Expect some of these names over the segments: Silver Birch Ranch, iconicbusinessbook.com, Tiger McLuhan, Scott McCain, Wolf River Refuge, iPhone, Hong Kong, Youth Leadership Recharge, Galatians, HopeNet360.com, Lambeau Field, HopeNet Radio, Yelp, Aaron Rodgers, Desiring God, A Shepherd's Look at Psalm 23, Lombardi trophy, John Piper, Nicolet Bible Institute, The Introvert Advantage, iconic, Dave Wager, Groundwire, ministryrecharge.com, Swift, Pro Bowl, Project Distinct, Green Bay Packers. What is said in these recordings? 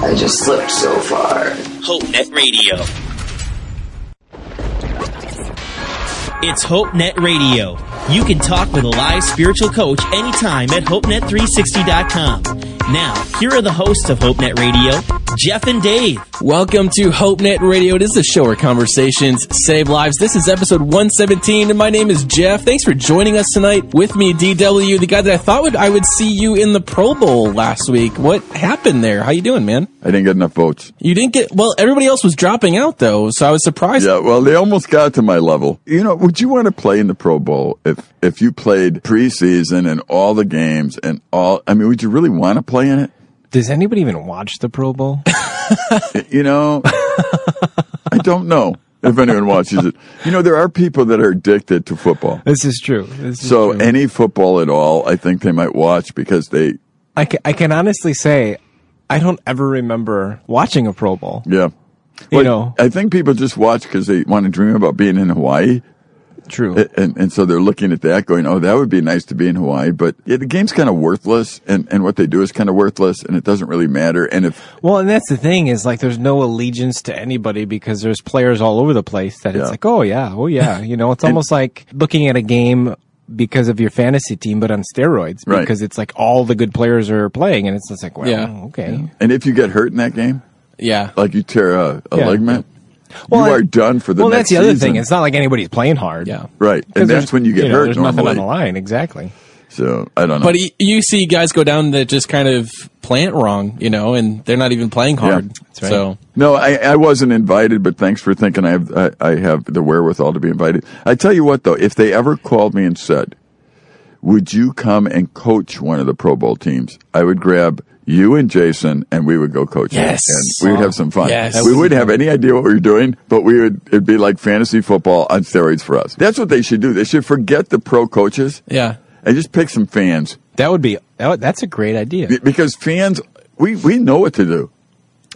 I just slipped so far. HopeNet Radio. It's HopeNet Radio. You can talk with a live spiritual coach anytime at HopeNet360.com. Now, here are the hosts of HopeNet Radio, Jeff and Dave. Welcome to HopeNet Radio. It is the show where conversations save lives. This is episode 117, and my name is Jeff. Thanks for joining us tonight. With me, DW, the guy that I thought I would see you in the Pro Bowl last week. What happened there? How you doing, man? I didn't get enough votes. You didn't get... Well, everybody else was dropping out, though, so I was surprised. Yeah, well, they almost got to my level. You know, would you want to play in the Pro Bowl if you played preseason and all the games and all... I mean, would you really want to play in it? Does anybody even watch the Pro Bowl? You know, I don't know if anyone watches it. You know, there are people that are addicted to football. This is true. So any football at all, I think they might watch because they... I can honestly say I don't ever remember watching a Pro Bowl. Yeah. Well, you know, I think people just watch because they want to dream about being in Hawaii. True. And so they're looking at that going, oh, that would be nice to be in Hawaii. But yeah, the game's kind of worthless, and what they do is kind of worthless, and it doesn't really matter. And that's the thing is, like, there's no allegiance to anybody because there's players all over the place that it's like, oh, yeah. You know, it's almost like looking at a game because of your fantasy team, but on steroids, because it's like all the good players are playing, and it's just like, well, okay. Yeah. And if you get hurt in that game, like you tear a ligament. Well, you are done for the next season. Well, that's the other thing. It's not like anybody's playing hard. Yeah. Right. And that's when you get hurt. There's nothing on the line. Exactly. So, I don't know. But you see guys go down that just kind of plant wrong, you know, and they're not even playing hard. Yeah. That's right. So. No, I wasn't invited, but thanks for thinking I have the wherewithal to be invited. I tell you what, though, if they ever called me and said, would you come and coach one of the Pro Bowl teams, I would grab you and Jason, and we would go coaching. Yes. And we would have some fun. Yes. We wouldn't have any idea what we were doing, but it'd be like fantasy football on steroids for us. That's what they should do. They should forget the pro coaches. Yeah. And just pick some fans. That's a great idea. Because fans, we know what to do.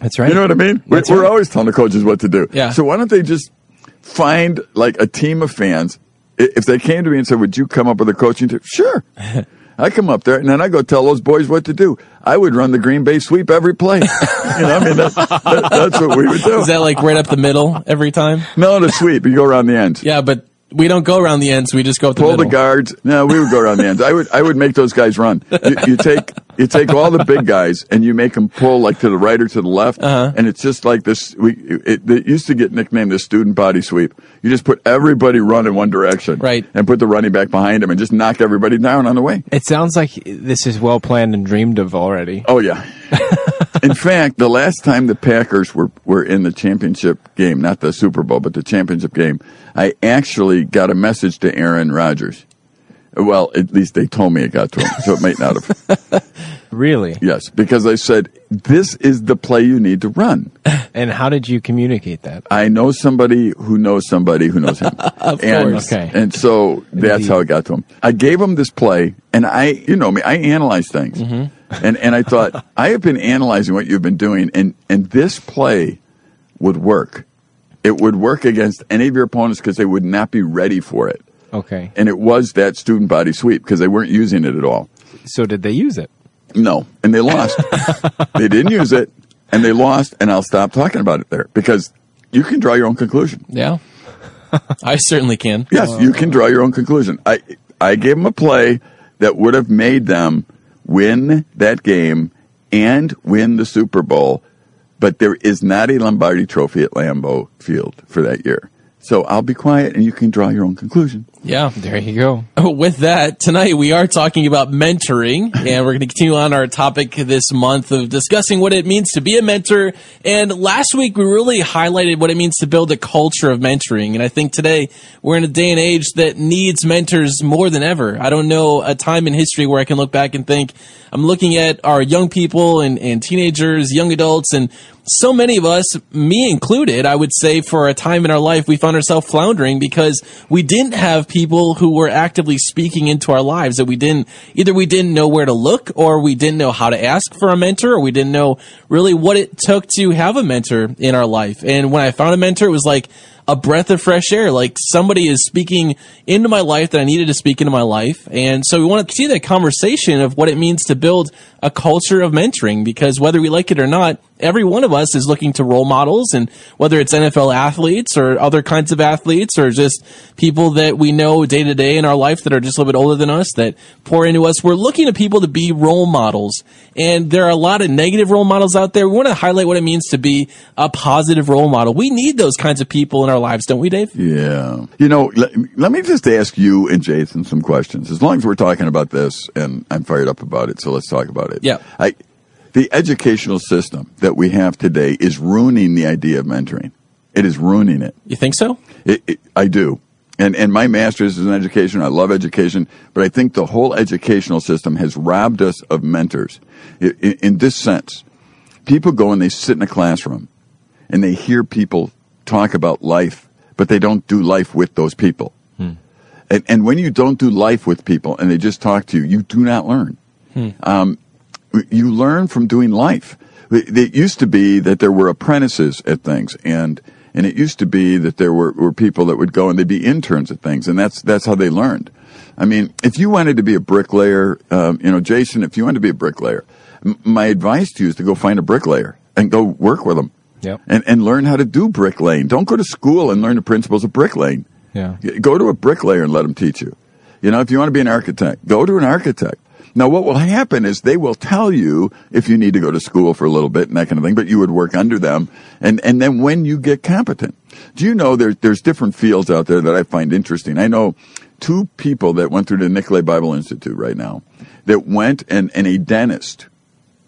That's right. You know what I mean? We're always telling the coaches what to do. Yeah. So why don't they just find like a team of fans? If they came to me and said, would you come up with a coaching team? Sure. I come up there, and then I go tell those boys what to do. I would run the Green Bay sweep every play. That's what we would do. Is that like right up the middle every time? No, the sweep. You go around the ends. Yeah, but we don't go around the ends. We just go up the middle. Pull the guards. No, we would go around the ends. I would make those guys run. You take all the big guys, and you make them pull like to the right or to the left, and it's just like this. It used to get nicknamed the student body sweep. You just put everybody run in one direction, right, and put the running back behind him, and just knock everybody down on the way. It sounds like this is well planned and dreamed of already. Oh yeah. In fact, the last time the Packers were in the championship game, not the Super Bowl, but the championship game, I actually got a message to Aaron Rodgers. Well, at least they told me it got to him, so it might not have. Really? Yes, because I said, this is the play you need to run. And how did you communicate that? I know somebody who knows somebody who knows him. Of course. Okay. And so that's how it got to him. I gave him this play, and I analyze things. Mm-hmm. And I thought, I have been analyzing what you've been doing, and this play would work. It would work against any of your opponents because they would not be ready for it. Okay. And it was that student body sweep because they weren't using it at all. So did they use it? No. And they lost. They didn't use it, and they lost, and I'll stop talking about it there because you can draw your own conclusion. Yeah. I certainly can. Yes, you can draw your own conclusion. I gave them a play that would have made them win that game and win the Super Bowl, but there is not a Lombardi trophy at Lambeau Field for that year. So I'll be quiet, and you can draw your own conclusion. Yeah, there you go. With that, tonight we are talking about mentoring, and we're going to continue on our topic this month of discussing what it means to be a mentor. And last week we really highlighted what it means to build a culture of mentoring. And I think today we're in a day and age that needs mentors more than ever. I don't know a time in history where I can look back and think, I'm looking at our young people and teenagers, young adults, and so many of us, me included, I would say for a time in our life, we found ourselves floundering because we didn't have people who were actively speaking into our lives that we didn't know where to look, or we didn't know how to ask for a mentor, or we didn't know really what it took to have a mentor in our life. And when I found a mentor, it was like a breath of fresh air, like somebody is speaking into my life that I needed to speak into my life. And so we want to see that conversation of what it means to build a culture of mentoring, because whether we like it or not, every one of us is looking to role models, and whether it's NFL athletes or other kinds of athletes or just people that we know day to day in our life that are just a little bit older than us that pour into us, we're looking to people to be role models. And there are a lot of negative role models out there. We want to highlight what it means to be a positive role model. We need those kinds of people in our lives, don't we, Dave? Yeah. You know, let me just ask you and Jason some questions. As long as we're talking about this, and I'm fired up about it, so let's talk about it. Yeah. The educational system that we have today is ruining the idea of mentoring. It is ruining it. You think so? I do. And my master's is in education. I love education. But I think the whole educational system has robbed us of mentors in this sense. People go and they sit in a classroom and they hear people talk about life, but they don't do life with those people. Hmm. And when you don't do life with people and they just talk to you, you do not learn. Hmm. You learn from doing life. It used to be that there were apprentices at things, and it used to be that there were people that would go and they'd be interns at things, and that's how they learned. I mean, if you wanted to be a bricklayer, Jason, if you wanted to be a bricklayer, my advice to you is to go find a bricklayer and go work with them. Yep. And learn how to do bricklaying. Don't go to school and learn the principles of bricklaying. Yeah. Go to a bricklayer and let them teach you. You know, if you want to be an architect, go to an architect. Now, what will happen is they will tell you if you need to go to school for a little bit and that kind of thing, but you would work under them. And then when you get competent, do you know there's different fields out there that I find interesting? I know two people that went through the Nicolet Bible Institute right now that went and a dentist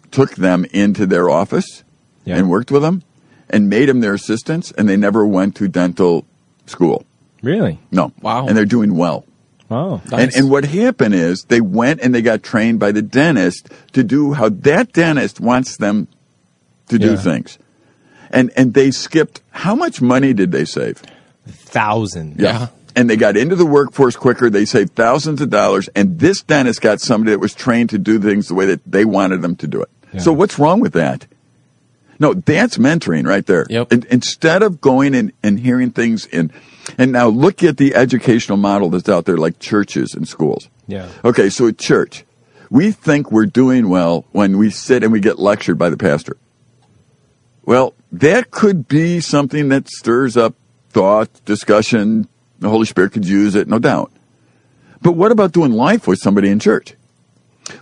took them into their office and worked with them and made them their assistants, and they never went to dental school. Really? No. Wow. And they're doing well. Oh, nice. And what happened is they went and they got trained by the dentist to do how that dentist wants them to do things. And they skipped, how much money did they save? $1,000s. Yeah. And they got into the workforce quicker. They saved thousands of dollars. And this dentist got somebody that was trained to do things the way that they wanted them to do it. Yeah. So what's wrong with that? No, that's mentoring right there. Yep. And instead of going and hearing things in... And now look at the educational model that's out there, like churches and schools. Yeah. Okay, so at church, we think we're doing well when we sit and we get lectured by the pastor. Well, that could be something that stirs up thought, discussion. The Holy Spirit could use it, no doubt. But what about doing life with somebody in church?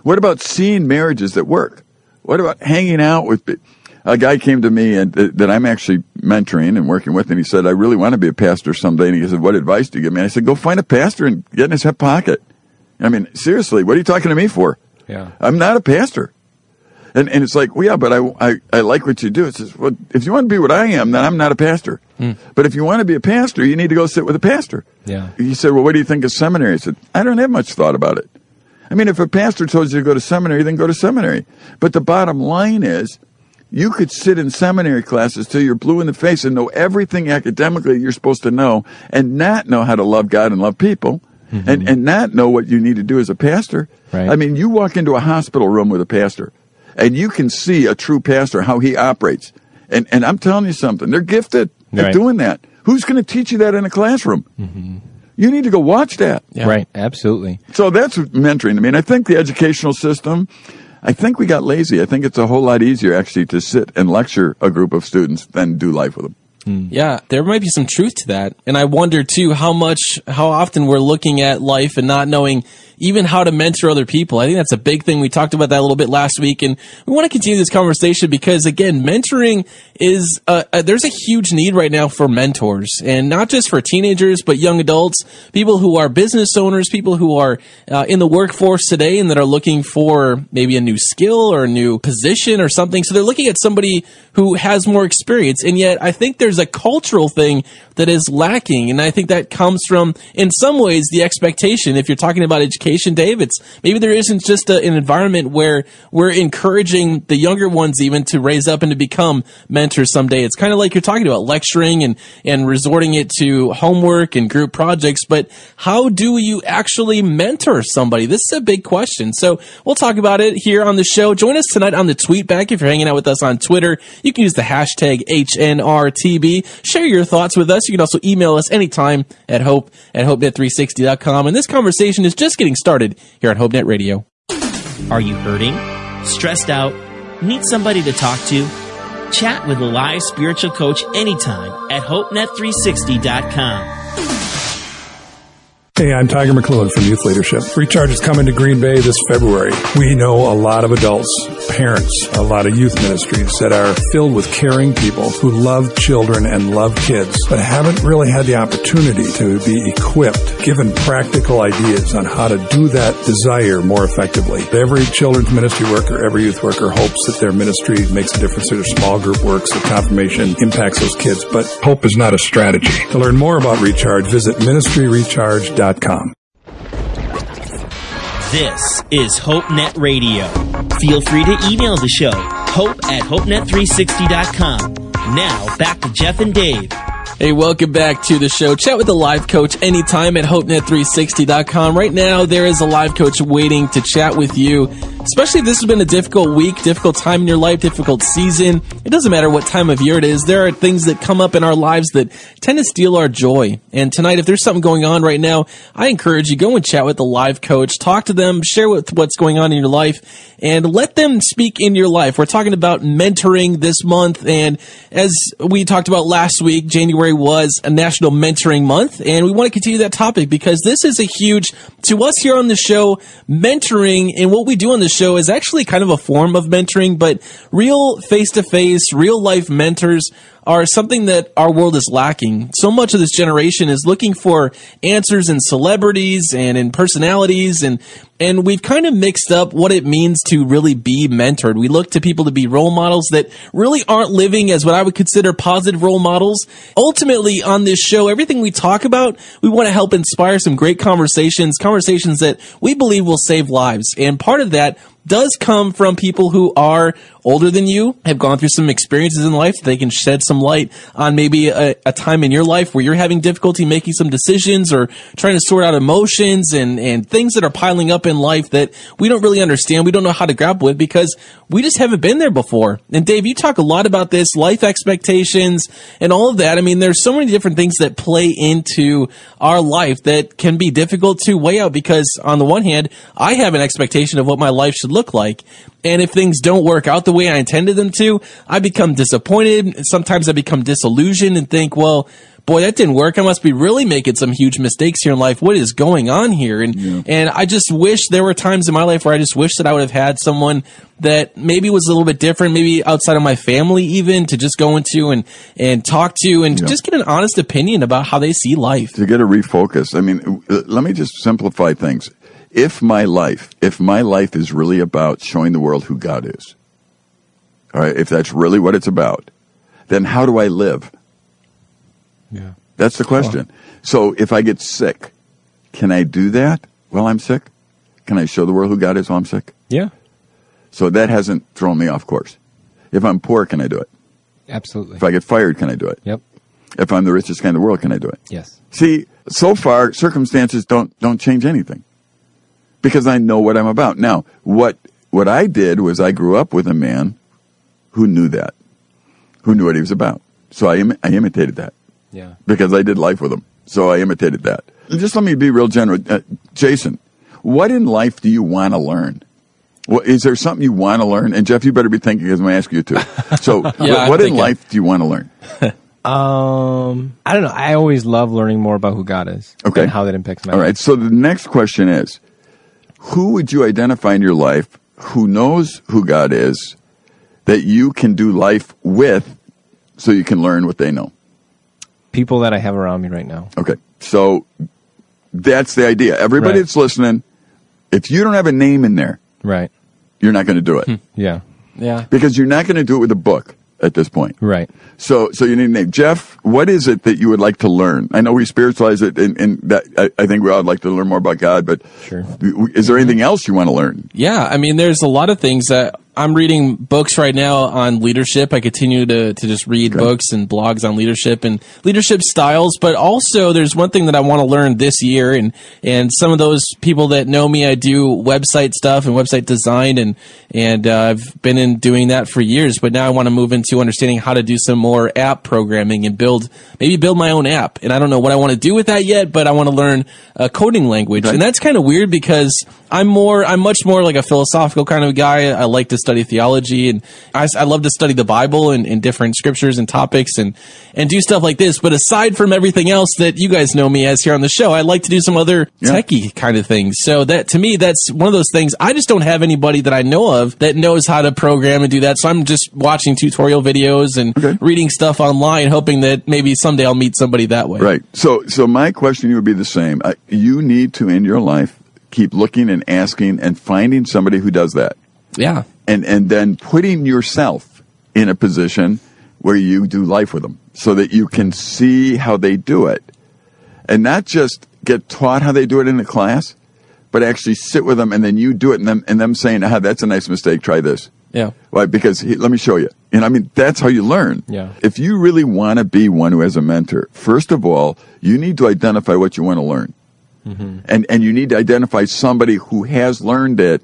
What about seeing marriages that work? What about hanging out with people? A guy came to me and that I'm actually mentoring and working with, and he said, I really want to be a pastor someday. And he said, what advice do you give me? And I said, go find a pastor and get in his hip pocket. I mean, seriously, what are you talking to me for? Yeah. I'm not a pastor. And it's like, well, yeah, but I like what you do. It says, well, if you want to be what I am, then I'm not a pastor. Mm. But if you want to be a pastor, you need to go sit with a pastor. Yeah. He said, well, what do you think of seminary? I said, I don't have much thought about it. I mean, if a pastor told you to go to seminary, then go to seminary. But the bottom line is, you could sit in seminary classes till you're blue in the face and know everything academically you're supposed to know and not know how to love God and love people, mm-hmm. and not know what you need to do as a pastor. Right. I mean, you walk into a hospital room with a pastor and you can see a true pastor, how he operates. And I'm telling you something, they're gifted at doing that. Who's going to teach you that in a classroom? Mm-hmm. You need to go watch that. Yeah. Right, absolutely. So that's mentoring. I mean, I think the educational system... I think we got lazy. I think it's a whole lot easier, actually, to sit and lecture a group of students than do life with them. Yeah, there might be some truth to that. And I wonder, too, how often we're looking at life and not knowing even how to mentor other people. I think that's a big thing. We talked about that a little bit last week, and we want to continue this conversation because, again, mentoring is there's a huge need right now for mentors, and not just for teenagers, but young adults, people who are business owners, people who are in the workforce today and that are looking for maybe a new skill or a new position or something. So they're looking at somebody who has more experience, and yet I think there's a cultural thing that is lacking, and I think that comes from, in some ways, the expectation. If you're talking about education, Dave, it's maybe there isn't just an environment where we're encouraging the younger ones even to raise up and to become mentors someday. It's kind of like you're talking about lecturing and resorting it to homework and group projects, but how do you actually mentor somebody? This is a big question. So we'll talk about it here on the show. Join us tonight on the Tweet Back. If you're hanging out with us on Twitter, you can use the hashtag HNRTB. Share your thoughts with us. You can also email us anytime at hope at HopeNet360.com. And this conversation is just getting started here on HopeNet Radio. Are you hurting? Stressed out? Need somebody to talk to? Chat with a live spiritual coach anytime at HopeNet360.com. Hey, I'm Tiger McLuhan from Youth Leadership. Recharge is coming to Green Bay this February. We know a lot of adults, parents, a lot of youth ministries that are filled with caring people who love children and love kids, but haven't really had the opportunity to be equipped, given practical ideas on how to do that desire more effectively. Every children's ministry worker, every youth worker hopes that their ministry makes a difference through their small group works, that confirmation impacts those kids, but hope is not a strategy. To learn more about Recharge, visit ministryrecharge.com. This is HopeNet Radio. Feel free to email the show, hope at HopeNet360.com. Now, back to Jeff and Dave. Hey, welcome back to the show. Chat with a live coach anytime at HopeNet360.com. Right now, there is a live coach waiting to chat with you, especially if this has been a difficult week, difficult time in your life, difficult season. It doesn't matter what time of year it is. There are things that come up in our lives that tend to steal our joy. And tonight, if there's something going on right now, I encourage you, go and chat with a live coach. Talk to them, share what's going on in your life, and let them speak in your life. We're talking about mentoring this month. And as we talked about last week, January was a National Mentoring Month, and we want to continue that topic because this is a huge, to us here on the show, mentoring and what we do on the show is actually kind of a form of mentoring, but real face-to-face, real-life mentors are something that our world is lacking. So much of this generation is looking for answers in celebrities and in personalities, and we've kind of mixed up what it means to really be mentored. We look to people to be role models that really aren't living as what I would consider positive role models. Ultimately, on this show, everything we talk about, we want to help inspire some great conversations that we believe will save lives. And part of that does come from people who are older than you, have gone through some experiences in life. They can shed some light on maybe a time in your life where you're having difficulty making some decisions or trying to sort out emotions and things that are piling up in life that we don't really understand. We don't know how to grapple with because we just haven't been there before. And Dave, you talk a lot about this, life expectations and all of that. I mean, there's so many different things that play into our life that can be difficult to weigh out because on the one hand, I have an expectation of what my life should look like. And if things don't work out the way I intended them to, I become disappointed. Sometimes I become disillusioned and think, well, boy, that didn't work. I must be really making some huge mistakes here in life. What is going on here? And I just wish there were times in my life where I just wish that I would have had someone that maybe was a little bit different, maybe outside of my family even, to just go into and talk to and just get an honest opinion about how they see life. To get a refocus. I mean, let me just simplify things. If my life is really about showing the world who God is, all right, if that's really what it's about, then how do I live? Yeah. That's the question. Wow. So if I get sick, can I do that while I'm sick? Can I show the world who God is while I'm sick? Yeah. So that hasn't thrown me off course. If I'm poor, can I do it? Absolutely. If I get fired, can I do it? Yep. If I'm the richest guy in the world, can I do it? Yes. See, so far, circumstances don't change anything. Because I know what I'm about. Now, what I did was I grew up with a man who knew that, who knew what he was about. So I imitated that. Yeah. Because I did life with him. So I imitated that. And just let me be real general. Jason, what in life do you want to learn? What, is there something you want to learn? And Jeff, you better be thinking because I'm going to ask you to. So what in life do you want to learn? I don't know. I always love learning more about who God is and how that impacts my life. All right. So the next question is, who would you identify in your life who knows who God is that you can do life with so you can learn what they know? People that I have around me right now. Okay. So that's the idea. Everybody that's listening, if you don't have a name in there, you're not going to do it. Yeah. Because you're not going to do it with a book at this point. Right. So you need a name. Jeff, what is it that you would like to learn? I know we spiritualize it, and that, I think we all would like to learn more about God, but is there anything else you want to learn? Yeah. I mean, there's a lot of things that I'm reading books right now on leadership. I continue to just read books and blogs on leadership and leadership styles. But also, there's one thing that I want to learn this year, and some of those people that know me, I do website stuff and website design, and I've been in doing that for years. But now I want to move into understanding how to do some more app programming and build my own app. And I don't know what I want to do with that yet, but I want to learn a coding language, and that's kind of weird because I'm much more like a philosophical kind of guy. I like to study theology, and I love to study the Bible and different scriptures and topics and do stuff like this. But aside from everything else that you guys know me as here on the show, I like to do some other techie kind of things. So that, to me, that's one of those things. I just don't have anybody that I know of that knows how to program and do that. So I'm just watching tutorial videos and reading stuff online, hoping that maybe someday I'll meet somebody that way. Right. So my question to you would be the same. You need to, in your life, keep looking and asking and finding somebody who does that. Yeah. And then putting yourself in a position where you do life with them so that you can see how they do it and not just get taught how they do it in the class, but actually sit with them and then you do it and them saying, that's a nice mistake. Try this. Yeah. Why? Because let me show you. And I mean, that's how you learn. Yeah. If you really want to be one who has a mentor, first of all, you need to identify what you want to learn. Mm-hmm. And you need to identify somebody who has learned it.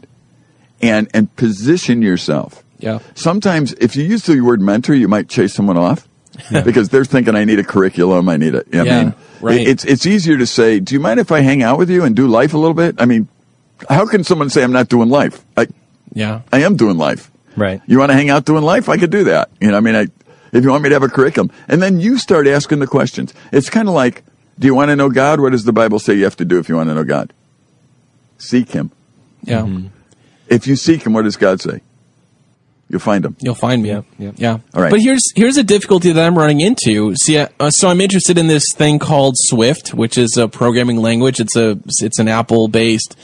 And position yourself. Yeah. Sometimes, if you use the word mentor, you might chase someone off because they're thinking, I need a curriculum, I need it. It's easier to say, do you mind if I hang out with you and do life a little bit? I mean, how can someone say I'm not doing life? I am doing life. Right. You want to hang out doing life? I could do that. You know, I mean, if you want me to have a curriculum. And then you start asking the questions. It's kind of like, do you want to know God? What does the Bible say you have to do if you want to know God? Seek Him. Yeah. Mm-hmm. If you seek Him, what does God say? You'll find Him. You'll find me. Yeah. All right. But here's a difficulty that I'm running into. See, so I'm interested in this thing called Swift, which is a programming language. It's an Apple-based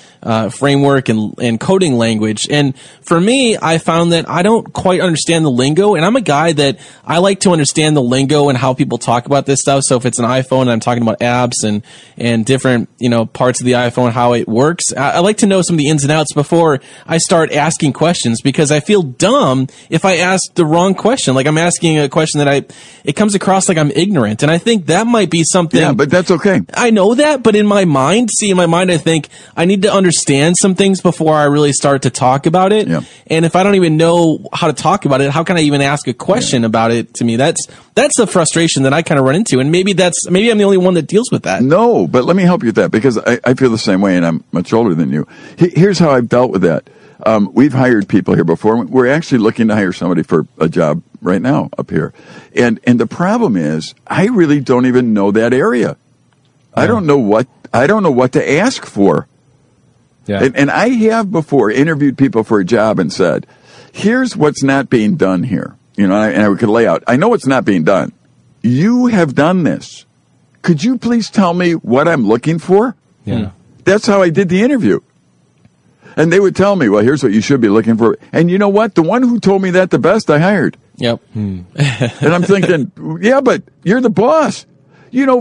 framework and coding language. And for me, I found that I don't quite understand the lingo. And I'm a guy that I like to understand the lingo and how people talk about this stuff. So if it's an iPhone, and I'm talking about apps and different parts of the iPhone, how it works. I like to know some of the ins and outs before I start asking questions because I feel dumb if I ask the wrong question. Like I'm asking a question that it comes across like I'm ignorant. And I think that might be something. Yeah, but that's okay. I know that, but in my mind, I think I need to understand some things before I really start to talk about it. Yeah. And if I don't even know how to talk about it, how can I even ask a question about it? To me, that's the frustration that I kind of run into. And maybe I'm the only one that deals with that. No, but let me help you with that because I feel the same way and I'm much older than you. Here's how I've dealt with that. We've hired people here before. We're actually looking to hire somebody for a job right now up here. And the problem is, I really don't even know that area. Yeah. I don't know what to ask for. Yeah. And I have before interviewed people for a job and said, here's what's not being done here. And I could lay out, I know what's not being done. You have done this. Could you please tell me what I'm looking for? Yeah. That's how I did the interview. And they would tell me, well, here's what you should be looking for. And you know what? The one who told me that the best, I hired. Yep. And I'm thinking, yeah, but you're the boss.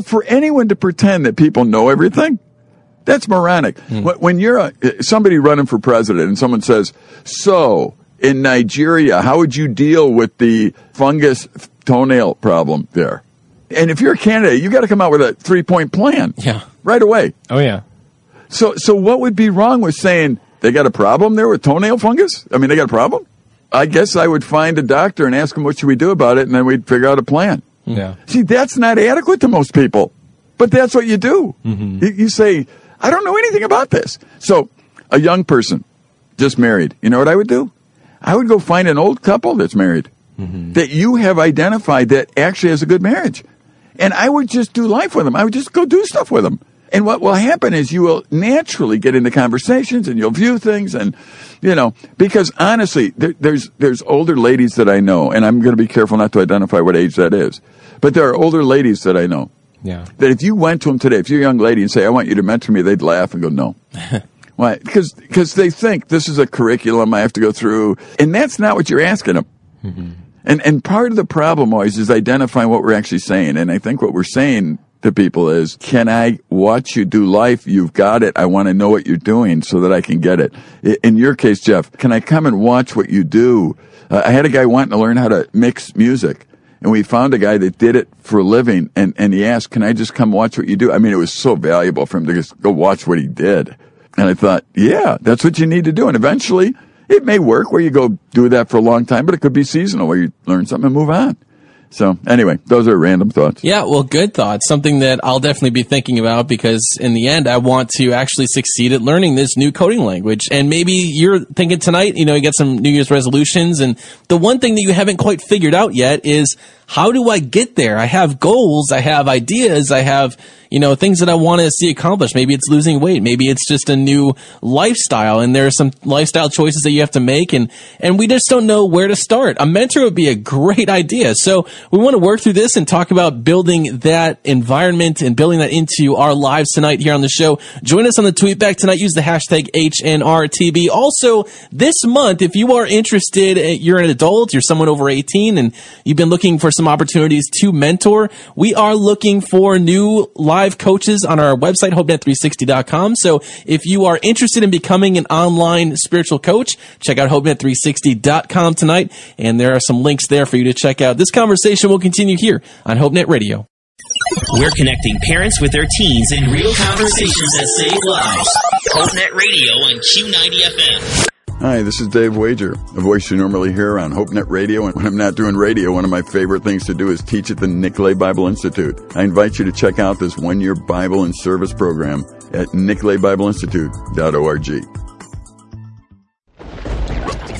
For anyone to pretend that people know everything, that's moronic. When you're somebody running for president and someone says, so in Nigeria, how would you deal with the fungus toenail problem there? And if you're a candidate, you got to come out with a 3-point plan. Yeah. Right away. Oh, yeah. So what would be wrong with saying, they got a problem there with toenail fungus? I mean, they got a problem? I guess I would find a doctor and ask him, what should we do about it? And then we'd figure out a plan. Yeah. See, that's not adequate to most people. But that's what you do. Mm-hmm. You say, I don't know anything about this. So a young person just married, you know what I would do? I would go find an old couple that's married that you have identified that actually has a good marriage. And I would just do life with them. I would just go do stuff with them. And what will happen is you will naturally get into conversations and you'll view things and, you know, because honestly, there's older ladies that I know, and I'm going to be careful not to identify what age that is, but there are older ladies that I know. Yeah. That if you went to them today, if you're a young lady and say, I want you to mentor me, they'd laugh and go, no. Why? Because they think this is a curriculum I have to go through, and that's not what you're asking them. Mm-hmm. And part of the problem always is identifying what we're actually saying, and I think what we're saying to people is, can I watch you do life? You've got it. I want to know what you're doing so that I can get it. In your case, Jeff, can I come and watch what you do? I had a guy wanting to learn how to mix music, and we found a guy that did it for a living, and he asked, can I just come watch what you do? I mean, it was so valuable for him to just go watch what he did. And I thought, yeah, that's what you need to do. And eventually, it may work where you go do that for a long time, but it could be seasonal where you learn something and move on. So anyway, those are random thoughts. Yeah, well, good thoughts. Something that I'll definitely be thinking about, because in the end, I want to actually succeed at learning this new coding language. And maybe you're thinking tonight, you get some New Year's resolutions, and the one thing that you haven't quite figured out yet is, how do I get there? I have goals, I have ideas, I have, things that I want to see accomplished. Maybe it's losing weight. Maybe it's just a new lifestyle, and there are some lifestyle choices that you have to make, and we just don't know where to start. A mentor would be a great idea. So we want to work through this and talk about building that environment and building that into our lives tonight here on the show. Join us on the tweet back tonight. Use the hashtag HNRTB. Also, this month, if you are interested, you're an adult, you're someone over 18, and you've been looking for some opportunities to mentor, we are looking for new live coaches on our website, HopeNet360.com. So if you are interested in becoming an online spiritual coach, check out HopeNet360.com tonight, and there are some links there for you to check out. This conversation will continue here on HopeNet Radio. We're connecting parents with their teens in real conversations that save lives. HopeNet Radio on Q90 FM. Hi, this is Dave Wager, a voice you normally hear on HopeNet Radio. And when I'm not doing radio, one of my favorite things to do is teach at the Nicolet Bible Institute. I invite you to check out this one-year Bible and service program at nicoletbibleinstitute.org.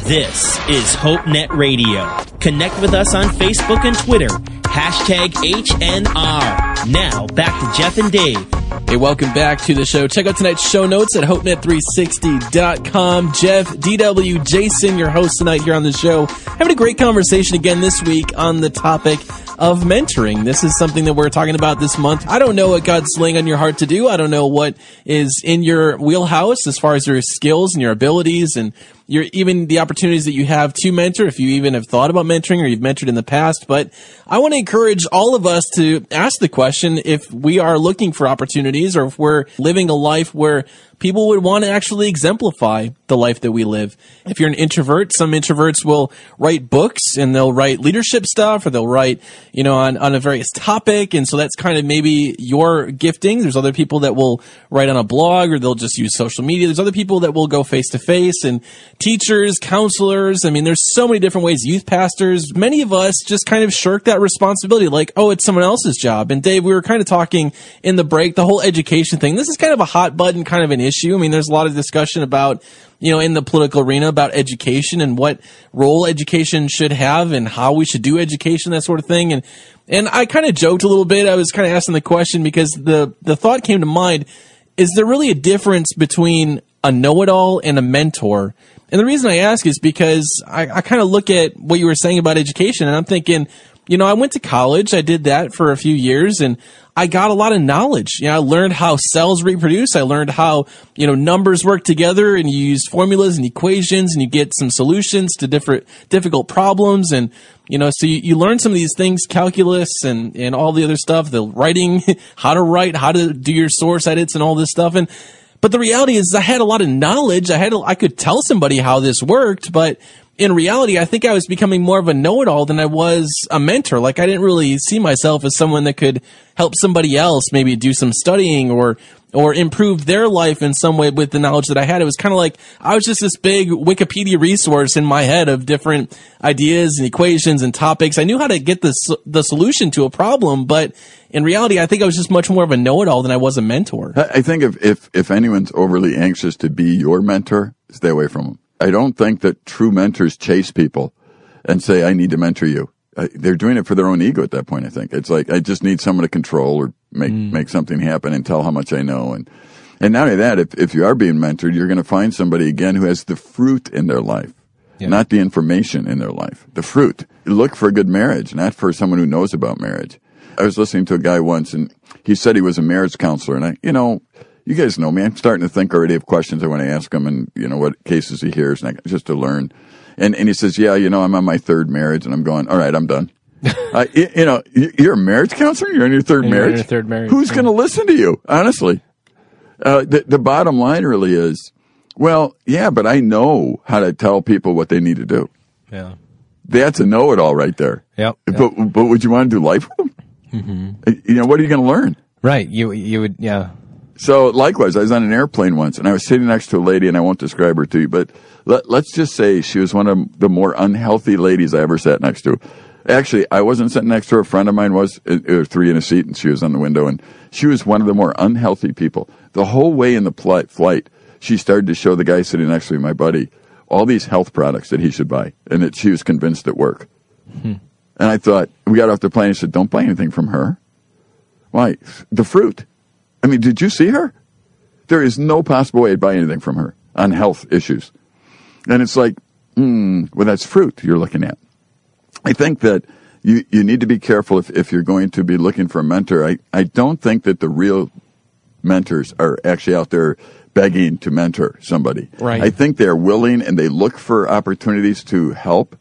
This is HopeNet Radio. Connect with us on Facebook and Twitter. Hashtag HNR. Now, back to Jeff and Dave. Hey, welcome back to the show. Check out tonight's show notes at HopeNet360.com. Jeff, DW, Jason, your host tonight here on the show, having a great conversation again this week on the topic of mentoring. This is something that we're talking about this month. I don't know what God's laying on your heart to do. I don't know what is in your wheelhouse as far as your skills and your abilities and your even the opportunities that you have to mentor, if you even have thought about mentoring or you've mentored in the past. But I want to encourage all of us to ask the question if we are looking for opportunities or if we're living a life where people would want to actually exemplify the life that we live. If you're an introvert, some introverts will write books and they'll write leadership stuff or they'll write, on a various topic. And so that's kind of maybe your gifting. There's other people that will write on a blog or they'll just use social media. There's other people that will go face to face, and teachers, counselors. I mean, there's so many different ways, youth pastors. Many of us just kind of shirk that responsibility like, oh, it's someone else's job. And Dave, we were kind of talking in the break, the whole education thing. This is kind of a hot button kind of an issue. I mean, there's a lot of discussion about, in the political arena about education and what role education should have and how we should do education, that sort of thing. And I kind of joked a little bit. I was kind of asking the question because the thought came to mind, is there really a difference between a know-it-all and a mentor? And the reason I ask is because I kind of look at what you were saying about education and I'm thinking, I went to college. I did that for a few years and I got a lot of knowledge. I learned how cells reproduce. I learned how, numbers work together and you use formulas and equations and you get some solutions to different difficult problems. And, so you learn some of these things, calculus and all the other stuff, the writing, how to write, how to do your source edits and all this stuff. But the reality is I had a lot of knowledge. I could tell somebody how this worked, but in reality, I think I was becoming more of a know-it-all than I was a mentor. Like, I didn't really see myself as someone that could help somebody else maybe do some studying or improve their life in some way with the knowledge that I had. It was kind of like I was just this big Wikipedia resource in my head of different ideas and equations and topics. I knew how to get the solution to a problem, but in reality, I think I was just much more of a know-it-all than I was a mentor. I think if anyone's overly anxious to be your mentor, stay away from them. I don't think that true mentors chase people and say, I need to mentor you. They're doing it for their own ego at that point, I think. It's like, I just need someone to control or make something happen and tell how much I know. And not only that, if you are being mentored, you're going to find somebody, again, who has the fruit in their life, not the information in their life. The fruit. Look for a good marriage, not for someone who knows about marriage. I was listening to a guy once, and he said he was a marriage counselor. And you guys know me. I'm starting to think already of questions I want to ask him and, what cases he hears, and just to learn. And he says, I'm on my third marriage. And I'm going, all right, I'm done. You're a marriage counselor? You're on your third marriage? You're on your third marriage. Who's going to listen to you, honestly? The bottom line really is, but I know how to tell people what they need to do. Yeah. That's a know-it-all right there. Yep. But would you want to do life with them? Mm-hmm. What are you going to learn? Right. You would, yeah. So likewise, I was on an airplane once, and I was sitting next to a lady, and I won't describe her to you, but let's just say she was one of the more unhealthy ladies I ever sat next to. Actually, I wasn't sitting next to her. A friend of mine was. There were three in a seat, and she was on the window, and she was one of the more unhealthy people. The whole way in the flight, she started to show the guy sitting next to me, my buddy, all these health products that he should buy, and that she was convinced at work. Mm-hmm. And I thought, we got off the plane, and I said, don't buy anything from her. Why? The fruit. Did you see her? There is no possible way to buy anything from her on health issues. And it's like, that's fruit you're looking at. I think that you need to be careful if you're going to be looking for a mentor. I don't think that the real mentors are actually out there begging to mentor somebody. Right. I think they're willing and they look for opportunities to help,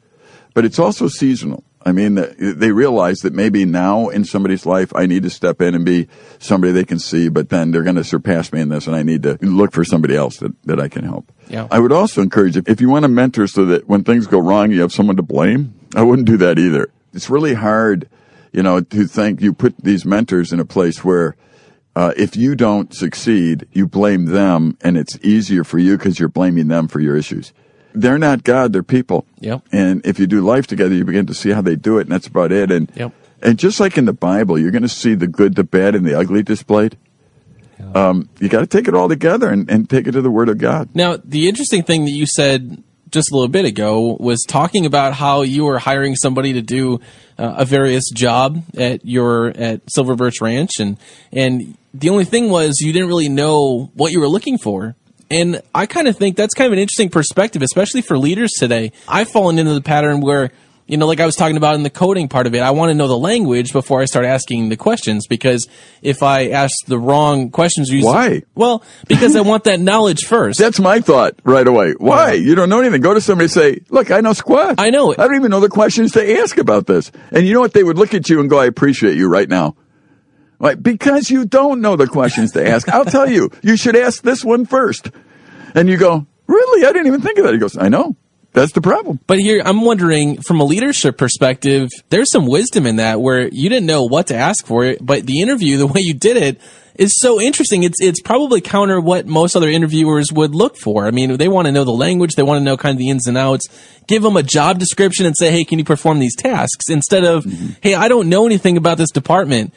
but it's also seasonal. They realize that maybe now in somebody's life, I need to step in and be somebody they can see, but then they're going to surpass me in this, and I need to look for somebody else that I can help. Yeah. I would also encourage, if you want a mentor so that when things go wrong, you have someone to blame, I wouldn't do that either. It's really hard, to think you put these mentors in a place where if you don't succeed, you blame them, and it's easier for you because you're blaming them for your issues. They're not God, they're people. Yep. And if you do life together, you begin to see how they do it, and that's about it. And and just like in the Bible, you're going to see the good, the bad, and the ugly displayed. Yeah. You got to take it all together and take it to the Word of God. Now, the interesting thing that you said just a little bit ago was talking about how you were hiring somebody to do a various job at Silver Birch Ranch, and the only thing was you didn't really know what you were looking for. And I kind of think that's kind of an interesting perspective, especially for leaders today. I've fallen into the pattern where, like I was talking about in the coding part of it, I want to know the language before I start asking the questions, because if I ask the wrong questions... Why? Well, because I want that knowledge first. That's my thought right away. Why? Yeah. You don't know anything. Go to somebody and say, look, I know squat. I know. I don't even know the questions to ask about this. And you know what? They would look at you and go, I appreciate you right now. Right, because you don't know the questions to ask. I'll tell you, you should ask this one first. And you go, really? I didn't even think of that. He goes, I know. That's the problem. But here, I'm wondering, from a leadership perspective, there's some wisdom in that where you didn't know what to ask for, but the interview, the way you did it, is so interesting. It's probably counter what most other interviewers would look for. They want to know the language. They want to know kind of the ins and outs. Give them a job description and say, hey, can you perform these tasks? Instead of, hey, I don't know anything about this department.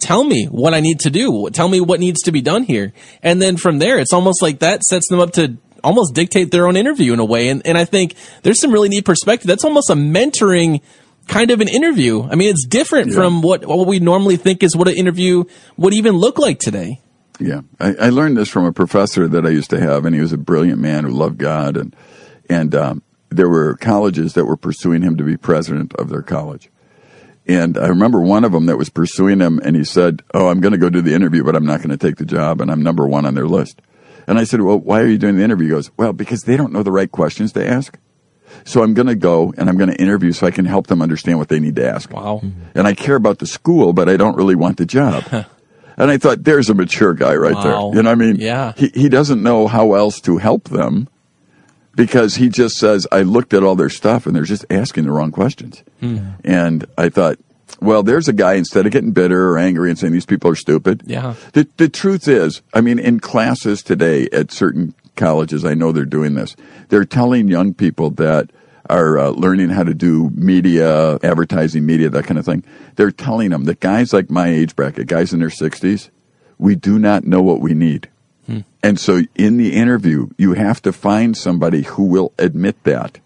Tell me what I need to do. Tell me what needs to be done here. And then from there, it's almost like that sets them up to almost dictate their own interview in a way. And I think there's some really neat perspective. That's almost a mentoring kind of an interview. It's different from what we normally think is what an interview would even look like today. Yeah. I learned this from a professor that I used to have, and he was a brilliant man who loved God. And there were colleges that were pursuing him to be president of their college. And I remember one of them that was pursuing him, and he said, oh, I'm going to go do the interview, but I'm not going to take the job, and I'm number one on their list. And I said, well, why are you doing the interview? He goes, well, because they don't know the right questions to ask. So I'm going to go and I'm going to interview so I can help them understand what they need to ask. Wow. And I care about the school, but I don't really want the job. And I thought, there's a mature guy right there. Yeah. He doesn't know how else to help them because he just says, I looked at all their stuff and they're just asking the wrong questions. Mm. And I thought, well, there's a guy, instead of getting bitter or angry and saying these people are stupid. Yeah. The truth is, in classes today at certain colleges, I know they're doing this. They're telling young people that are learning how to do media, advertising media, that kind of thing. They're telling them that guys like my age bracket, guys in their 60s, we do not know what we need. Hmm. And so in the interview, you have to find somebody who will admit that.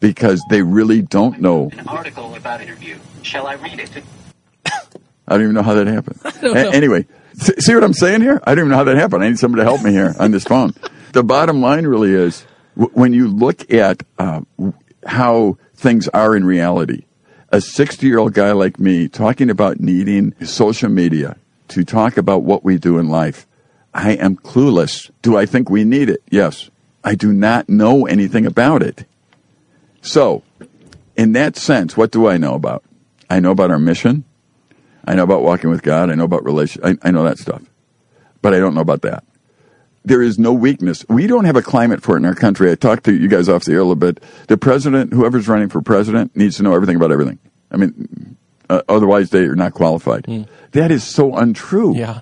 Because they really don't know. An article about interview. Shall I read it? I don't even know how that happened. Anyway, see what I'm saying here? I don't even know how that happened. I need somebody to help me here on this phone. The bottom line really is when you look at how things are in reality, a 60-year-old guy like me talking about needing social media to talk about what we do in life, I am clueless. Do I think we need it? Yes. I do not know anything about it. So, in that sense, what do I know about? I know about our mission. I know about walking with God. I know about relationships. I know that stuff. But I don't know about that. There is no weakness. We don't have a climate for it in our country. I talked to you guys off the air a little bit. The president, whoever's running for president, needs to know everything about everything. I mean, otherwise they are not qualified. Mm. That is so untrue. Yeah.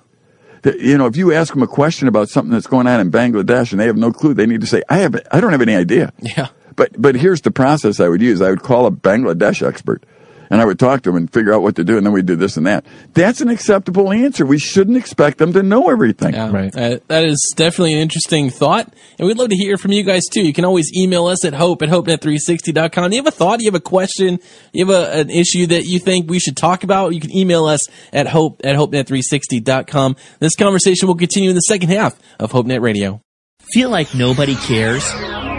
You know, if you ask them a question about something that's going on in Bangladesh and they have no clue, they need to say, I don't have any idea. Yeah. But here's the process I would use. I would call a Bangladesh expert, and I would talk to them and figure out what to do, and then we'd do this and that. That's an acceptable answer. We shouldn't expect them to know everything. Yeah, right. That is definitely an interesting thought, and we'd love to hear from you guys, too. You can always email us at hope@hopenet360.com. Do you have a thought? Do you have a question? Do you have an issue that you think we should talk about? You can email us at hope@hopenet360.com. This conversation will continue in the second half of HopeNet Radio. Feel like nobody cares?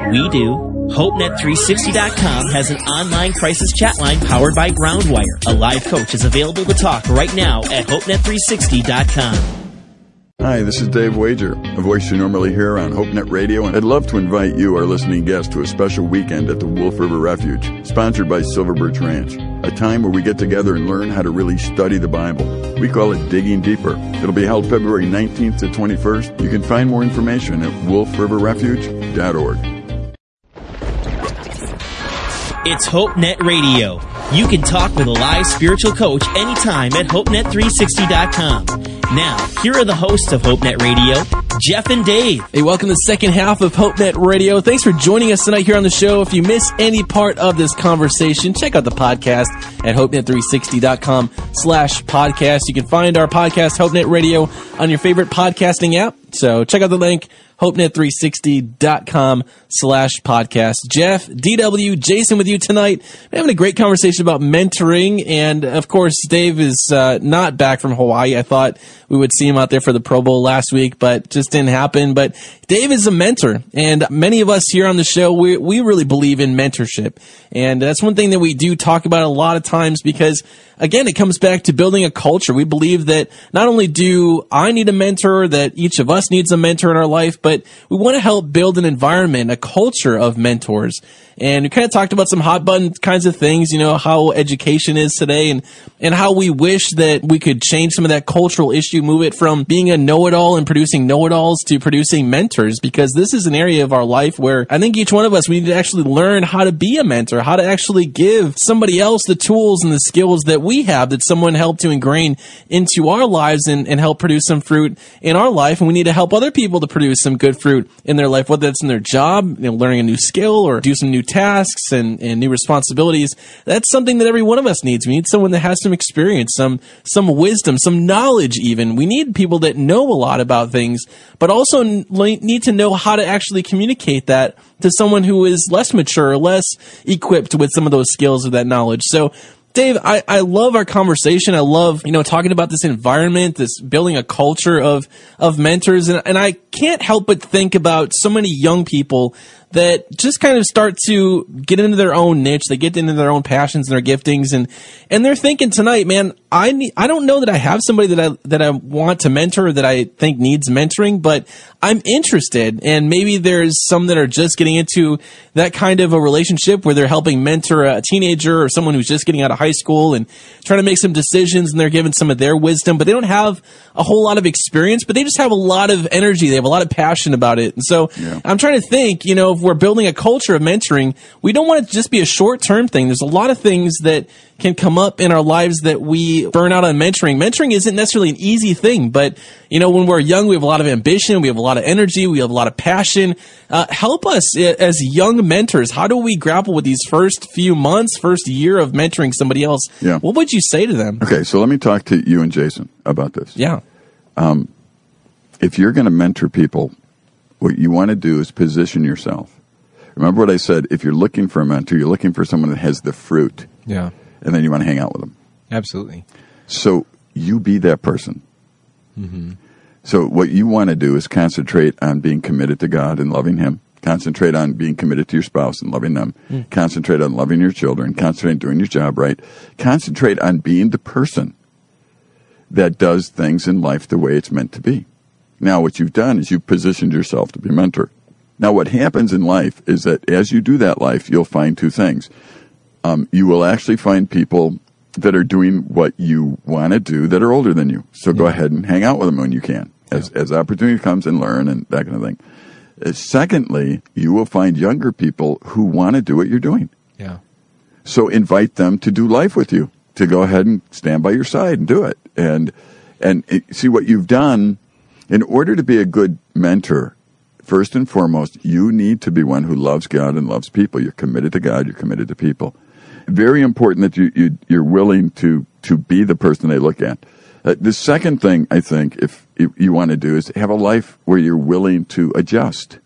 We do. HopeNet360.com has an online crisis chat line powered by Groundwire. A live coach is available to talk right now at HopeNet360.com. Hi, this is Dave Wager, a voice you normally hear on HopeNet Radio, and I'd love to invite you, our listening guest, to a special weekend at the Wolf River Refuge, sponsored by Silver Birch Ranch, a time where we get together and learn how to really study the Bible. We call it Digging Deeper. It'll be held February 19th to 21st. You can find more information at wolfriverrefuge.org. It's HopeNet Radio. You can talk with a live spiritual coach anytime at HopeNet360.com. Now, here are the hosts of HopeNet Radio, Jeff and Dave. Hey, welcome to the second half of HopeNet Radio. Thanks for joining us tonight here on the show. If you miss any part of this conversation, check out the podcast at HopeNet360.com/podcast. You can find our podcast, HopeNet Radio, on your favorite podcasting app. So check out the link, HopeNet360.com/podcast. Jeff, DW, Jason with you tonight. We're having a great conversation about mentoring. And, of course, Dave is not back from Hawaii. I thought we would see him out there for the Pro Bowl last week, but just didn't happen. But Dave is a mentor. And many of us here on the show, we really believe in mentorship. And that's one thing that we do talk about a lot of times because, again, it comes back to building a culture. We believe that not only do I need a mentor, that each of us needs a mentor in our life, but we want to help build an environment, a culture of mentors. And we kind of talked about some hot button kinds of things, you know, how education is today and how we wish that we could change some of that cultural issue, move it from being a know-it-all and producing know-it-alls to producing mentors, because this is an area of our life where I think each one of us, we need to actually learn how to be a mentor, how to actually give somebody else the tools and the skills that we have that someone helped to ingrain into our lives and help produce some fruit in our life. And we need to help other people to produce some good fruit in their life, whether that's in their job, you know, learning a new skill or do some new tasks and new responsibilities. That's something that every one of us needs. We need someone that has some experience, some wisdom, some knowledge even. We need people that know a lot about things, but also need to know how to actually communicate that to someone who is less mature, less equipped with some of those skills or that knowledge. So Dave, I love our conversation. I love, you know, talking about this environment, this building a culture of mentors. And I can't help but think about so many young people that just kind of start to get into their own niche. They get into their own passions and their giftings. And they're thinking tonight, man, I don't know that I have somebody that I want to mentor or that I think needs mentoring, but I'm interested. And maybe there's some that are just getting into that kind of a relationship where they're helping mentor a teenager or someone who's just getting out of high school and trying to make some decisions, and they're given some of their wisdom, but they don't have a whole lot of experience, but they just have a lot of energy. They have a lot of passion about it. And so yeah. I'm trying to think, you know, if we're building a culture of mentoring, we don't want it to just be a short-term thing. There's a lot of things that can come up in our lives that we burn out on mentoring. Mentoring isn't necessarily an easy thing, but, you know, when we're young, we have a lot of ambition, we have a lot of energy, we have a lot of passion. Help us as young mentors. How do we grapple with these first few months, first year of mentoring somebody else? Yeah. What would you say to them? Okay, so let me talk to you and Jason about this. Yeah. If you're going to mentor people, what you want to do is position yourself. Remember what I said, if you're looking for a mentor, you're looking for someone that has the fruit. Yeah. And then you want to hang out with them. Absolutely. So you be that person. Mm-hmm. So what you want to do is concentrate on being committed to God and loving Him. Concentrate on being committed to your spouse and loving them. Mm. Concentrate on loving your children. Concentrate on doing your job right. Concentrate on being the person that does things in life the way it's meant to be. Now, what you've done is you've positioned yourself to be a mentor. Now, what happens in life is that as you do that life, you'll find two things. You will actually find people that are doing what you want to do that are older than you. So go ahead and hang out with them when you can, as opportunity comes, and learn and that kind of thing. Secondly, you will find younger people who want to do what you're doing. Yeah. So invite them to do life with you, to go ahead and stand by your side and do it. And see what you've done. In order to be a good mentor, first and foremost, you need to be one who loves God and loves people. You're committed to God. You're committed to people. Very important that you're willing to be the person they look at. The second thing, I think, if you want to do is have a life where you're willing to adjust.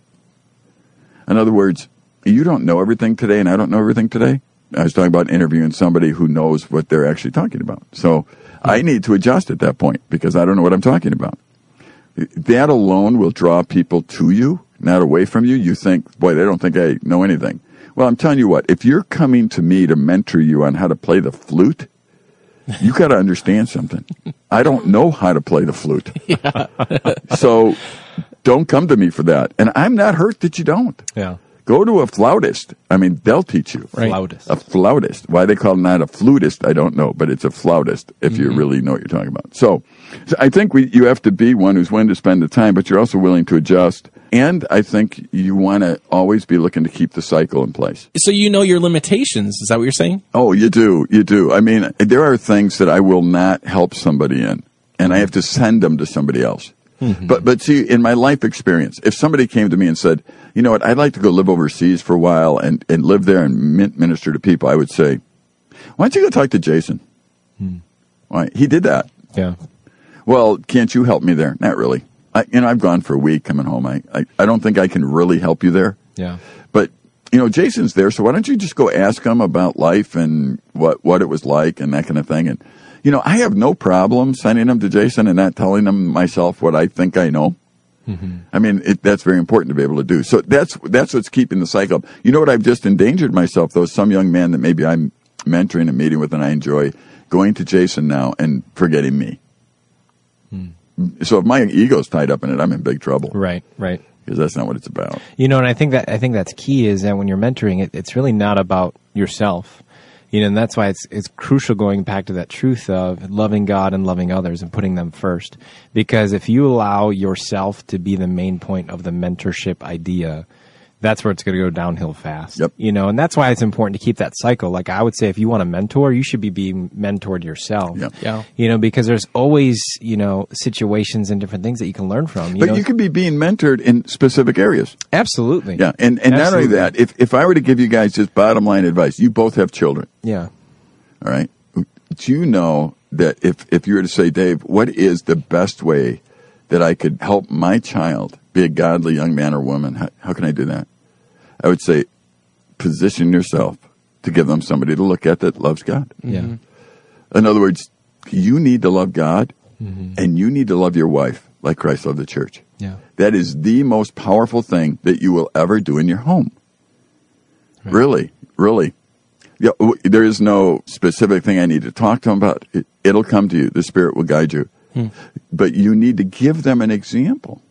In other words, you don't know everything today, and I don't know everything today. I was talking about interviewing somebody who knows what they're actually talking about. So I need to adjust at that point because I don't know what I'm talking about. That alone will draw people to you, not away from you. You think, boy, they don't think I know anything. Well, I'm telling you what, if you're coming to me to mentor you on how to play the flute, you got to understand something. I don't know how to play the flute. Yeah. So don't come to me for that. And I'm not hurt that you don't. Yeah. Go to a flautist. I mean, they'll teach you. Right. Flautist. A flautist. Why they call him not a flutist, I don't know, but it's a flautist if you really know what you're talking about. So I think you have to be one who's willing to spend the time, but you're also willing to adjust. And I think you want to always be looking to keep the cycle in place. So you know your limitations. Is that what you're saying? Oh, you do. You do. I mean, there are things that I will not help somebody in, and I have to send them to somebody else. Mm-hmm. But see, in my life experience, if somebody came to me and said, you know what, I'd like to go live overseas for a while and live there and minister to people, I would say, why don't you go talk to Jason? Mm. Why? He did that. Yeah. Well, can't you help me there? Not really. I've gone for a week coming home. I don't think I can really help you there. Yeah. But, you know, Jason's there, so why don't you just go ask him about life and what it was like and that kind of thing. And, you know, I have no problem sending them to Jason and not telling them myself what I think I know. Mm-hmm. I mean, that's very important to be able to do. So that's what's keeping the cycle up. You know what? I've just endangered myself, though. Some young man that maybe I'm mentoring and meeting with and I enjoy going to Jason now and forgetting me. Mm. So if my ego's tied up in it, I'm in big trouble. Right, right. Because that's not what it's about. You know, and I think that's key is that when you're mentoring, it's really not about yourself. You know, and that's why it's crucial going back to that truth of loving God and loving others and putting them first. Because if you allow yourself to be the main point of the mentorship idea, that's where it's going to go downhill fast. Yep. You know, and that's why it's important to keep that cycle. Like I would say, if you want to mentor, you should be being mentored yourself. Yep. Yeah. You know, because there's always, you know, situations and different things that you can learn from. But you can be being mentored in specific areas. Absolutely. Yeah. And not only that, if I were to give you guys just bottom line advice, you both have children. Yeah. All right. Do you know that if you were to say, Dave, what is the best way that I could help my child be a godly young man or woman? How can I do that? I would say, position yourself to give them somebody to look at that loves God. Yeah. Mm-hmm. In other words, you need to love God, and you need to love your wife like Christ loved the church. Yeah. That is the most powerful thing that you will ever do in your home. Right. Really, really. Yeah, there is no specific thing I need to talk to them about. It'll come to you. The Spirit will guide you. Hmm. But you need to give them an example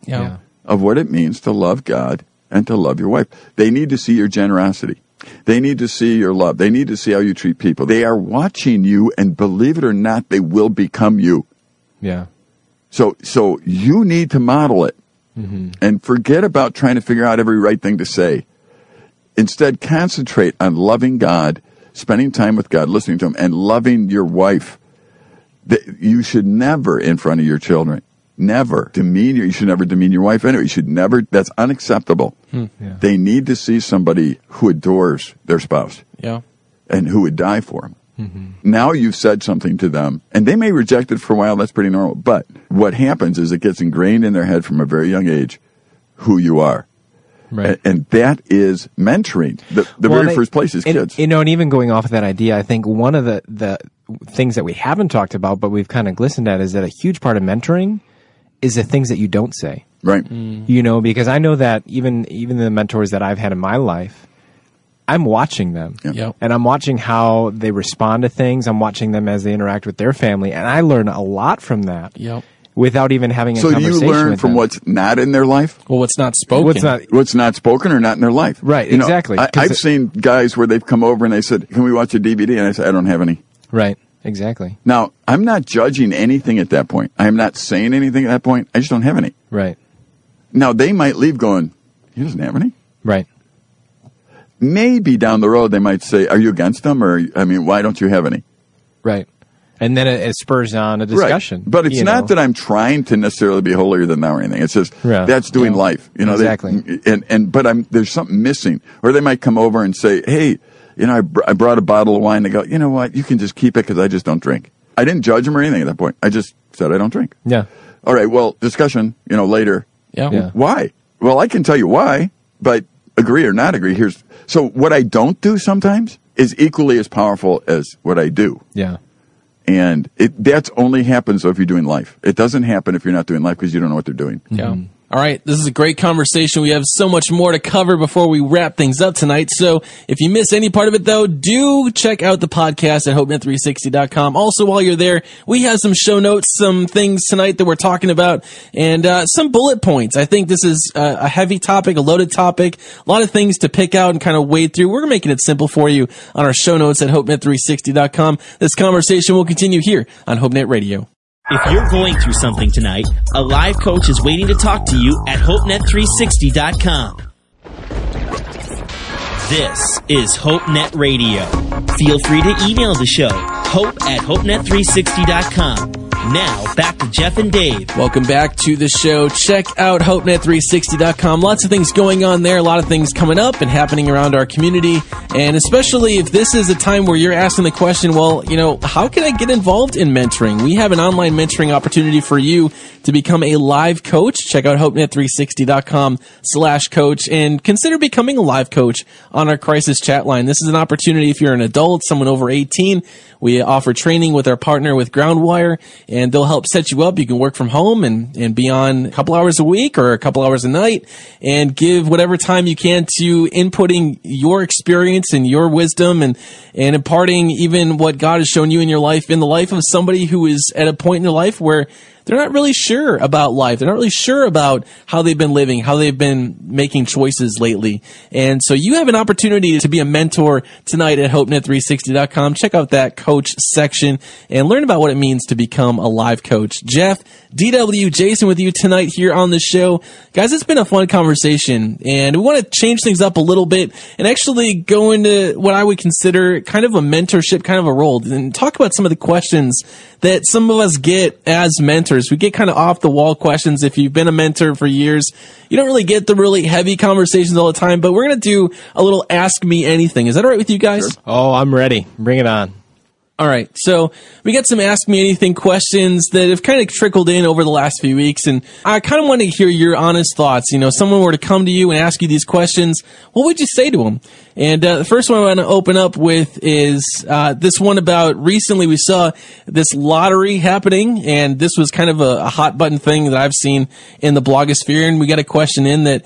of what it means to love God and to love your wife. They need to see your generosity. They need to see your love. They need to see how you treat people. They are watching you, and believe it or not, they will become you. Yeah. So you need to model it and forget about trying to figure out every right thing to say. Instead, concentrate on loving God, spending time with God, listening to Him, and loving your wife. That you should never, in front of your children, never demean you should never demean your wife anyway. You should never, that's unacceptable. Yeah. They need to see somebody who adores their spouse and who would die for them. Mm-hmm. Now you've said something to them, and they may reject it for a while. That's pretty normal. But what happens is it gets ingrained in their head from a very young age who you are. Right. And that is mentoring. The very first place is kids. You know, and even going off of that idea, I think one of the things that we haven't talked about, but we've kind of glistened at, is that a huge part of mentoring is the things that you don't say. Right. Mm. You know, because I know that even the mentors that I've had in my life, I'm watching them. Yeah. Yep. And I'm watching how they respond to things. I'm watching them as they interact with their family. And I learn a lot from that. Yep. Without even having a conversation with them. So you learn from what's not in their life? Well, what's not spoken. What's not spoken or not in their life. Right, you exactly. Know, I've seen guys where they've come over and they said, can we watch a DVD? And I said, I don't have any. Right, exactly. Now, I'm not judging anything at that point. I'm not saying anything at that point. I just don't have any. Right. Now, they might leave going, he doesn't have any? Right. Maybe down the road they might say, are you against them? Or, I mean, why don't you have any? Right. And then it spurs on a discussion. Right. But it's not that I'm trying to necessarily be holier than thou or anything. It's just that's doing life. You know, exactly. But there's something missing. Or they might come over and say, hey, you know, I brought a bottle of wine. They go, you know what? You can just keep it because I just don't drink. I didn't judge them or anything at that point. I just said I don't drink. Yeah. All right. Well, discussion, you know, later. Yeah. Why? Well, I can tell you why, but agree or not agree. So what I don't do sometimes is equally as powerful as what I do. Yeah. And that's only happens if you're doing life. It doesn't happen if you're not doing life because you don't know what they're doing. Yeah. Mm-hmm. All right. This is a great conversation. We have so much more to cover before we wrap things up tonight. So if you miss any part of it, though, do check out the podcast at HopeNet360.com. Also, while you're there, we have some show notes, some things tonight that we're talking about, and some bullet points. I think this is a heavy topic, a loaded topic, a lot of things to pick out and kind of wade through. We're making it simple for you on our show notes at HopeNet360.com. This conversation will continue here on HopeNet Radio. If you're going through something tonight, a live coach is waiting to talk to you at HopeNet360.com. This is HopeNet Radio. Feel free to email the show, hope@HopeNet360.com. Now, back to Jeff and Dave. Welcome back to the show. Check out HopeNet360.com. Lots of things going on there. A lot of things coming up and happening around our community. And especially if this is a time where you're asking the question, well, you know, how can I get involved in mentoring? We have an online mentoring opportunity for you to become a live coach. Check out HopeNet360.com/coach and consider becoming a live coach on our crisis chat line. This is an opportunity if you're an adult, someone over 18. We offer training with our partner with Groundwire, and they'll help set you up. You can work from home and be on a couple hours a week or a couple hours a night and give whatever time you can to inputting your experience and your wisdom and imparting even what God has shown you in your life, in the life of somebody who is at a point in their life where they're not really sure about life. They're not really sure about how they've been living, how they've been making choices lately. And so you have an opportunity to be a mentor tonight at HopeNet360.com. Check out that coach section and learn about what it means to become a live coach. Jeff, DW, Jason with you tonight here on the show. Guys, it's been a fun conversation, and we want to change things up a little bit and actually go into what I would consider kind of a mentorship, kind of a role, and talk about some of the questions that some of us get as mentors. We get kind of off-the-wall questions. If you've been a mentor for years, you don't really get the really heavy conversations all the time, but we're going to do a little Ask Me Anything. Is that all right with you guys? Sure. Oh, I'm ready. Bring it on. All right. So we got some Ask Me Anything questions that have kind of trickled in over the last few weeks, and I kind of want to hear your honest thoughts. You know, if someone were to come to you and ask you these questions, what would you say to them? And the first one I want to open up with is this one about recently we saw this lottery happening, and this was kind of a hot button thing that I've seen in the blogosphere. And we got a question in that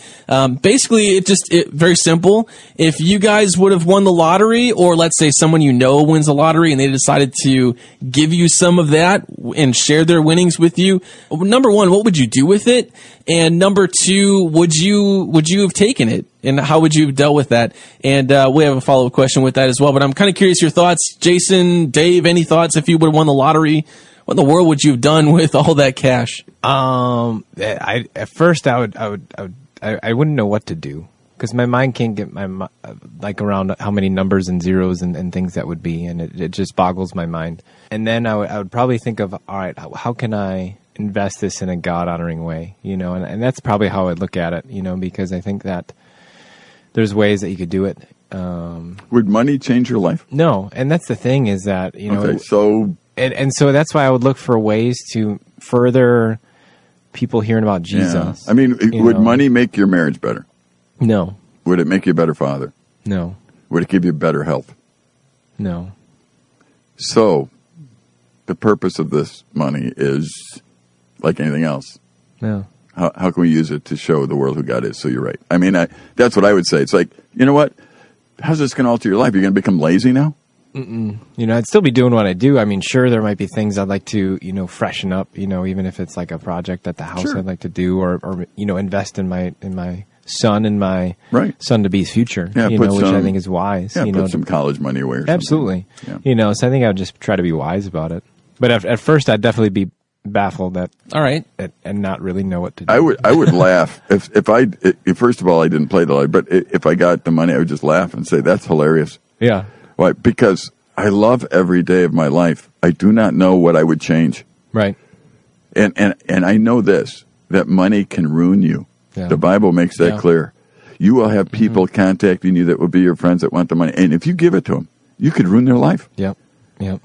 basically it very simple. If you guys would have won the lottery, or let's say someone you know wins the lottery and they decided to give you some of that and share their winnings with you, number one, what would you do with it? And number two, would you have taken it? And how would you have dealt with that? And we have a follow-up question with that as well. But I'm kind of curious your thoughts. Jason, Dave, any thoughts? If you would have won the lottery, what in the world would you have done with all that cash? I wouldn't know what to do, because my mind can't get my around how many numbers and zeros and things that would be, and it just boggles my mind. And then I would probably think of, all right, how can I invest this in a God-honoring way? You know, and that's probably how I'd look at it. You know, because I think that there's ways that you could do it. Would money change your life? No. And that's the thing is that, you know, so that's why I would look for ways to further people hearing about Jesus. Yeah. I mean, would money make your marriage better? No. Would it make you a better father? No. Would it give you better health? No. So the purpose of this money is like anything else. Yeah. How can we use it to show the world who God is? So you're right. I mean, that's what I would say. It's like, you know what? How's this going to alter your life? You're going to become lazy now? Mm-mm. You know, I'd still be doing what I do. I mean, sure, there might be things I'd like to, you know, freshen up, you know, even if it's like a project at the house I'd like to do or, you know, invest in my son and my son-to-be's future, you know, which I think is wise. Yeah, you know, put some college money away or something. Absolutely. Yeah. You know, so I think I would just try to be wise about it. But at first, I'd definitely be baffled at and not really know what to do. I would laugh if first of all, I didn't play the lottery, but if I got the money, I would just laugh and say, that's hilarious. Yeah. Why? Because I love every day of my life. I do not know what I would change. Right. And I know this, that money can ruin you. Yeah. The Bible makes that clear. You will have people contacting you that will be your friends that want the money. And if you give it to them, you could ruin their life. Yep.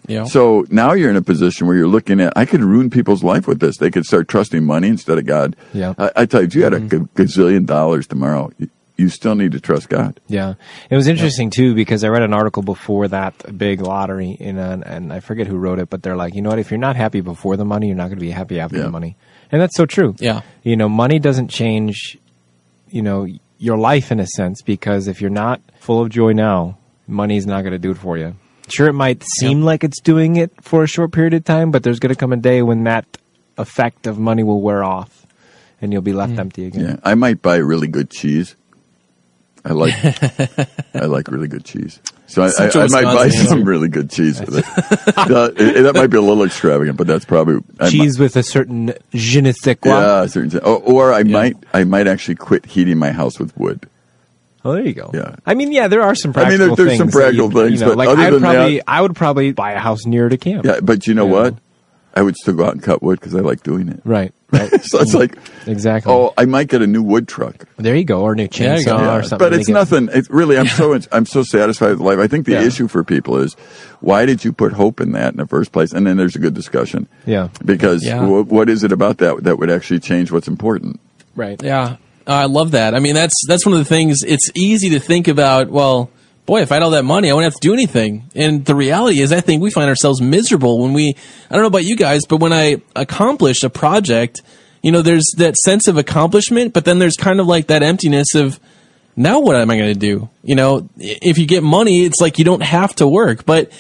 Yep. So now you're in a position where you're looking at, I could ruin people's life with this. They could start trusting money instead of God. Yep. I tell you, if you had a gazillion dollars tomorrow, you still need to trust God. Yeah. It was interesting, too, because I read an article before that big lottery, and I forget who wrote it, but they're like, you know what, if you're not happy before the money, you're not going to be happy after the money. And that's so true. Yeah. You know, money doesn't change, you know, your life in a sense, because if you're not full of joy now, money's not going to do it for you. Sure, it might seem like it's doing it for a short period of time, but there's going to come a day when that effect of money will wear off and you'll be left empty again. Yeah, I might buy really good cheese. I like really good cheese. So I might buy some really good cheese with it. That might be a little extravagant, but that's probably with a certain je ne sais quoi. Yeah, a certain. Or I might actually quit heating my house with wood. Oh, there you go. Yeah. I mean, there are some practical things. There's some practical things, but like I would probably buy a house near to camp. Yeah, but you know what? I would still go out and cut wood because I like doing it. Right. So it's like, exactly. Oh, I might get a new wood truck. There you go, or a new chainsaw or something. But it's nothing. It's really, I'm so satisfied with life. I think the issue for people is, why did you put hope in that in the first place? And then there's a good discussion. Yeah. Because what is it about that would actually change what's important? Right. Yeah. I love that. I mean, that's one of the things. It's easy to think about, well, boy, if I had all that money, I wouldn't have to do anything. And the reality is, I think we find ourselves miserable when I don't know about you guys, but when I accomplish a project, you know, there's that sense of accomplishment, but then there's kind of like that emptiness of, now what am I going to do? You know, if you get money, it's like you don't have to work. But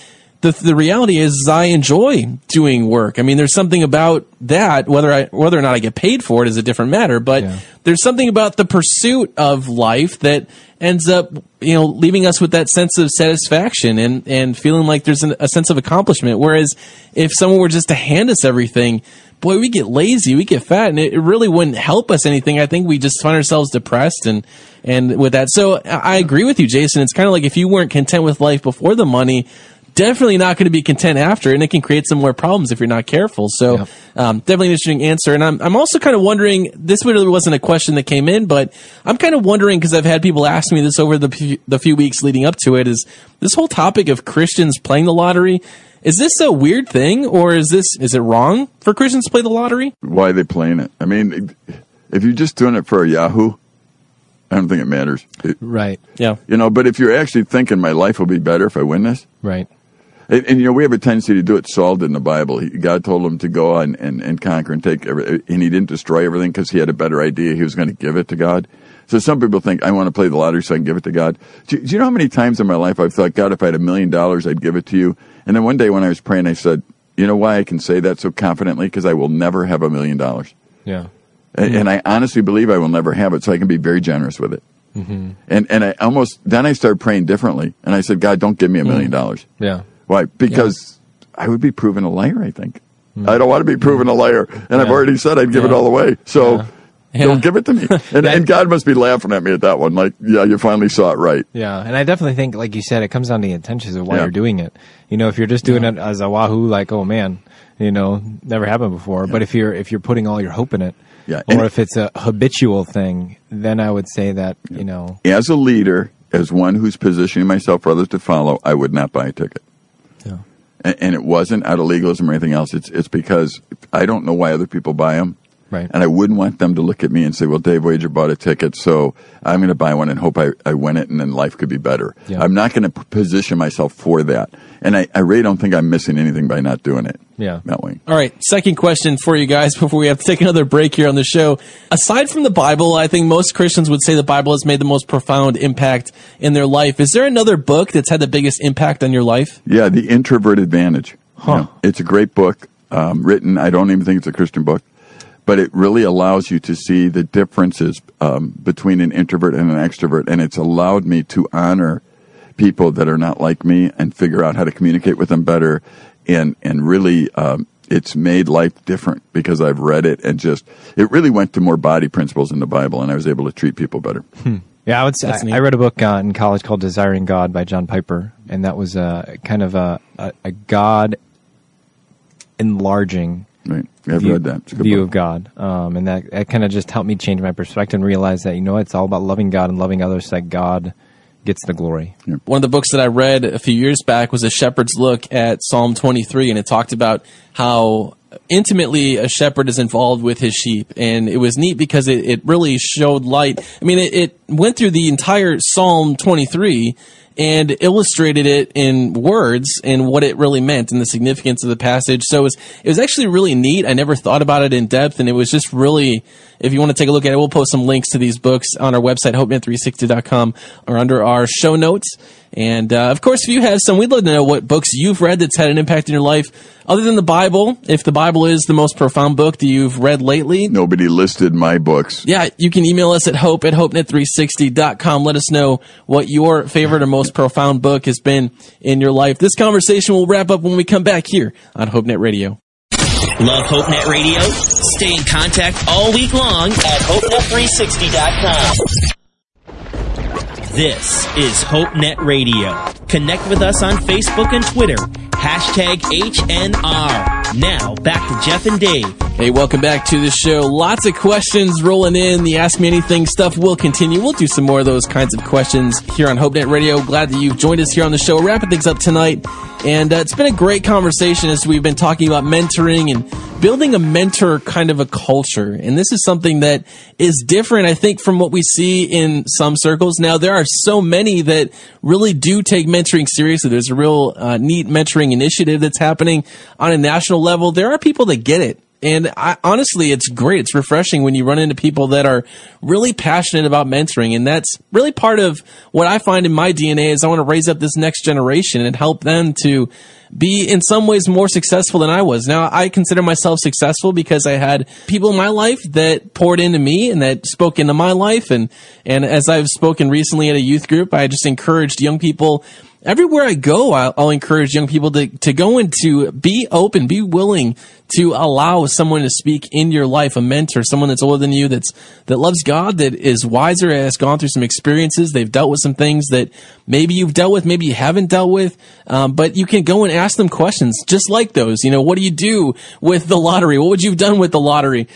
the reality is I enjoy doing work. I mean, there's something about that, whether or not I get paid for it is a different matter, but there's something about the pursuit of life that ends up, you know, leaving us with that sense of satisfaction and feeling like there's a sense of accomplishment. Whereas if someone were just to hand us everything, boy, we get lazy, we get fat, and it really wouldn't help us anything. I think we just find ourselves depressed and with that. So I agree with you, Jason. It's kind of like if you weren't content with life before the money, definitely not going to be content after, and it can create some more problems if you're not careful. So definitely an interesting answer. And I'm also kind of wondering, this really wasn't a question that came in, but I'm kind of wondering, because I've had people ask me this over the few weeks leading up to it, is this whole topic of Christians playing the lottery, is this a weird thing, or is it wrong for Christians to play the lottery? Why are they playing it? I mean, if you're just doing it for a Yahoo, I don't think it matters. Right. Yeah. You know, but if you're actually thinking my life will be better if I win this. Right. And, you know, we have a tendency to do it. Saul did in the Bible. God told him to go and conquer and take everything, and he didn't destroy everything because he had a better idea. He was going to give it to God. So some people think, I want to play the lottery so I can give it to God. Do you know how many times in my life I've thought, God, if I had $1 million, I'd give it to you? And then one day when I was praying, I said, you know why I can say that so confidently? Because I will never have $1 million. Yeah. And I honestly believe I will never have it, so I can be very generous with it. Mm-hmm. And I then I started praying differently. And I said, God, don't give me $1 million. Yeah. Why? Because I would be proven a liar, I think. Mm. I don't want to be proven a liar. And I've already said I'd give it all away. So don't give it to me. And God must be laughing at me at that one. Like, yeah, you finally saw it right. Yeah. And I definitely think, like you said, it comes down to the intentions of why you're doing it. You know, if you're just doing it as a wahoo, like, oh, man, you know, never happened before. Yeah. But if you're putting all your hope in it, or if it's a habitual thing, then I would say that, you know. As a leader, as one who's positioning myself for others to follow, I would not buy a ticket. Yeah. And it wasn't out of legalism or anything else. It's because I don't know why other people buy them. Right. And I wouldn't want them to look at me and say, well, Dave Wager bought a ticket, so I'm going to buy one and hope I win it and then life could be better. Yeah. I'm not going to position myself for that. And I really don't think I'm missing anything by not doing it. Yeah. That way. All right. Second question for you guys before we have to take another break here on the show. Aside from the Bible, I think most Christians would say the Bible has made the most profound impact in their life. Is there another book that's had the biggest impact on your life? Yeah, The Introvert Advantage. Huh. You know, it's a great book written. I don't even think it's a Christian book, but it really allows you to see the differences between an introvert and an extrovert. And it's allowed me to honor people that are not like me and figure out how to communicate with them better. And really, it's made life different because I've read it, and just, it really went to more body principles in the Bible, and I was able to treat people better. Hmm. Yeah, I would say I read a book in college called Desiring God by John Piper, and that was a kind of a God enlarging right. I've read that. It's a good view book. Of God. And that kind of just helped me change my perspective and realize that, you know, it's all about loving God and loving others, that God gets the glory. Yep. One of the books that I read a few years back was A Shepherd's Look at Psalm 23, and it talked about how intimately a shepherd is involved with his sheep. And it was neat because it really showed light. I mean, it went through the entire Psalm 23 and illustrated it in words and what it really meant and the significance of the passage. So it was actually really neat. I never thought about it in depth, and it was just really, if you want to take a look at it, we'll post some links to these books on our website, HopeNet360.com, or under our show notes. And, of course, if you have some, we'd love to know what books you've read that's had an impact in your life. Other than the Bible, if the Bible is the most profound book that you've read lately. Nobody listed my books. Yeah, you can email us at hope@hopenet360.com. Let us know what your favorite or most profound book has been in your life. This conversation will wrap up when we come back here on HopeNet Radio. Love HopeNet Radio? Stay in contact all week long at hopenet360.com. This is HopeNet Radio. Connect with us on Facebook and Twitter. #HNR. Now, back to Jeff and Dave. Hey, welcome back to the show. Lots of questions rolling in. The Ask Me Anything stuff will continue. We'll do some more of those kinds of questions here on HopeNet Radio. Glad that you've joined us here on the show. Wrapping things up tonight. And it's been a great conversation as we've been talking about mentoring and building a mentor kind of a culture. And this is something that is different, I think, from what we see in some circles. Now, there are so many that really do take mentoring seriously. There's a real neat mentoring initiative that's happening on a national level. There are people that get it. And honestly, it's great. It's refreshing when you run into people that are really passionate about mentoring. And that's really part of what I find in my DNA is I want to raise up this next generation and help them to be in some ways more successful than I was. Now, I consider myself successful because I had people in my life that poured into me and that spoke into my life. And as I've spoken recently at a youth group, I just encouraged young people. Everywhere I go, I'll encourage young people to go into, be open, be willing to allow someone to speak in your life, a mentor, someone that's older than you, that loves God, that is wiser, has gone through some experiences, they've dealt with some things that maybe you've dealt with, maybe you haven't dealt with, but you can go and ask them questions just like those. You know, what do you do with the lottery? What would you have done with the lottery?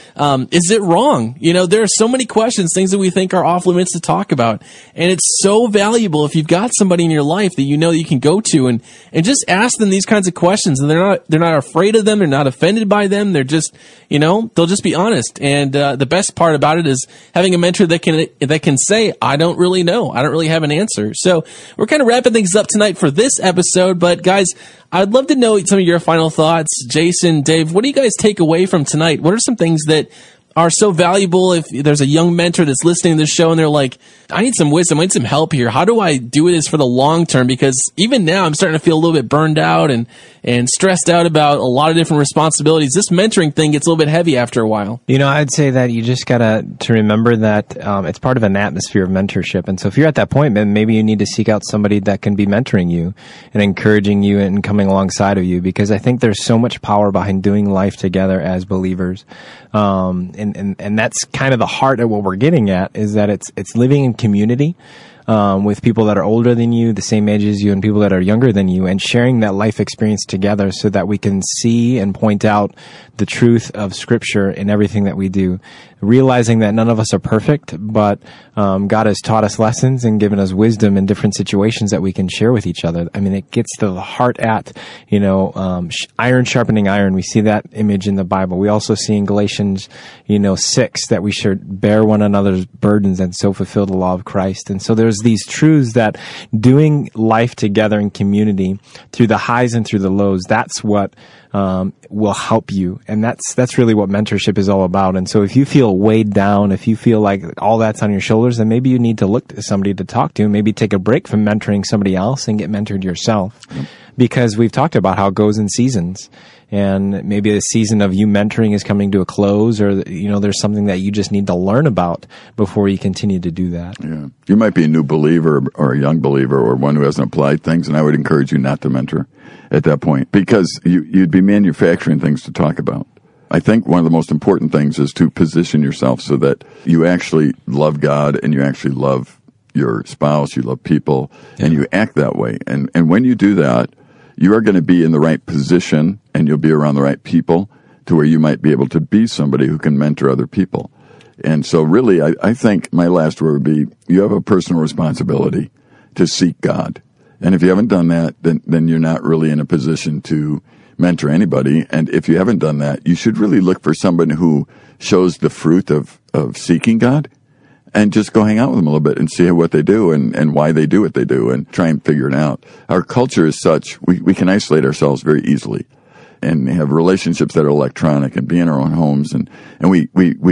Is it wrong? You know, there are so many questions, things that we think are off limits to talk about, and it's so valuable if you've got somebody in your life that you know you can go to and just ask them these kinds of questions, and they're not afraid of them, they're not offended by them, they're just, you know, they'll just be honest. And the best part about it is having a mentor that can say, I don't really know, I don't really have an answer. So we're kind of wrapping things up tonight for this episode, but guys, I'd love to know some of your final thoughts. Jason, Dave, what do you guys take away from tonight? What are some things that are so valuable if there's a young mentor that's listening to this show and they're like, I need some wisdom, I need some help here. How do I do this for the long term? Because even now I'm starting to feel a little bit burned out and stressed out about a lot of different responsibilities. This mentoring thing gets a little bit heavy after a while. You know, I'd say that you just got to remember that it's part of an atmosphere of mentorship. And so if you're at that point, then maybe you need to seek out somebody that can be mentoring you and encouraging you and coming alongside of you, because I think there's so much power behind doing life together as believers. And that's kind of the heart of what we're getting at, is that it's living in community. with people that are older than you, the same age as you, and people that are younger than you, and sharing that life experience together so that we can see and point out the truth of Scripture in everything that we do, realizing that none of us are perfect, but God has taught us lessons and given us wisdom in different situations that we can share with each other. I mean, it gets to the heart at, iron sharpening iron. We see that image in the Bible. We also see in Galatians, 6, that we should bear one another's burdens and so fulfill the law of Christ. And so there's these truths that doing life together in community through the highs and through the lows, that's what will help you. And that's really what mentorship is all about. And so if you feel weighed down, if you feel like all that's on your shoulders, then maybe you need to look to somebody to talk to, maybe take a break from mentoring somebody else and get mentored yourself. Yep. Because we've talked about how it goes in seasons, and maybe the season of you mentoring is coming to a close, or, there's something that you just need to learn about before you continue to do that. Yeah. You might be a new believer or a young believer or one who hasn't applied things, and I would encourage you not to mentor at that point, because you'd be manufacturing things to talk about. I think one of the most important things is to position yourself so that you actually love God and you actually love your spouse, you love people, yeah. and you act that way. And when you do that, you are going to be in the right position and you'll be around the right people to where you might be able to be somebody who can mentor other people. And so really, I think my last word would be, you have a personal responsibility to seek God. And if you haven't done that, then you're not really in a position to mentor anybody. And if you haven't done that, you should really look for someone who shows the fruit of seeking God, and just go hang out with them a little bit and see what they do and why they do what they do and try and figure it out. Our culture is such, we can isolate ourselves very easily and have relationships that are electronic and be in our own homes. And we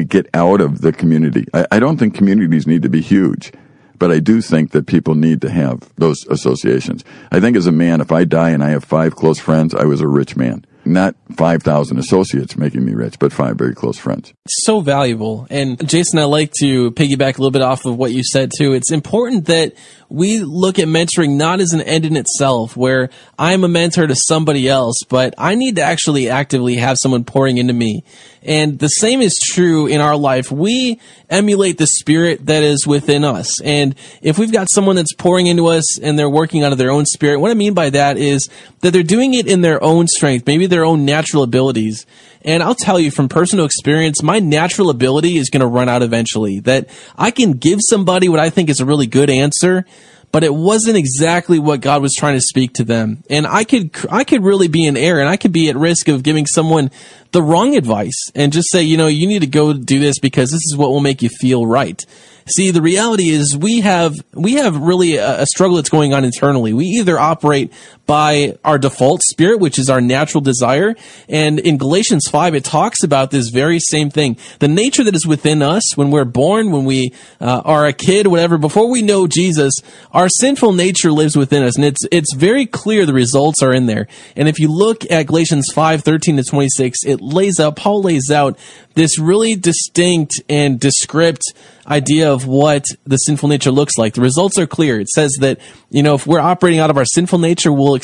get out of the community. I don't think communities need to be huge, but I do think that people need to have those associations. I think as a man, if I die and I have 5 close friends, I was a rich man. Not 5,000 associates making me rich, but 5 very close friends. So valuable. And Jason, I like to piggyback a little bit off of what you said too. It's important that we look at mentoring not as an end in itself, where I'm a mentor to somebody else, but I need to actually actively have someone pouring into me. And the same is true in our life. We emulate the spirit that is within us. And if we've got someone that's pouring into us and they're working out of their own spirit, what I mean by that is that they're doing it in their own strength, maybe their own natural abilities. And I'll tell you from personal experience, my natural ability is going to run out eventually, that I can give somebody what I think is a really good answer, but it wasn't exactly what God was trying to speak to them. And I could really be in error, and I could be at risk of giving someone the wrong advice and just say, you need to go do this because this is what will make you feel right. See, the reality is we have really a struggle that's going on internally. We either operate by our default spirit, which is our natural desire. And in Galatians 5, it talks about this very same thing. The nature that is within us when we're born, when we are a kid, whatever, before we know Jesus, our sinful nature lives within us. And it's very clear the results are in there. And if you look at Galatians 5:13-26, it lays out, Paul lays out this really distinct and descript idea of what the sinful nature looks like. The results are clear. It says that, if we're operating out of our sinful nature, we'll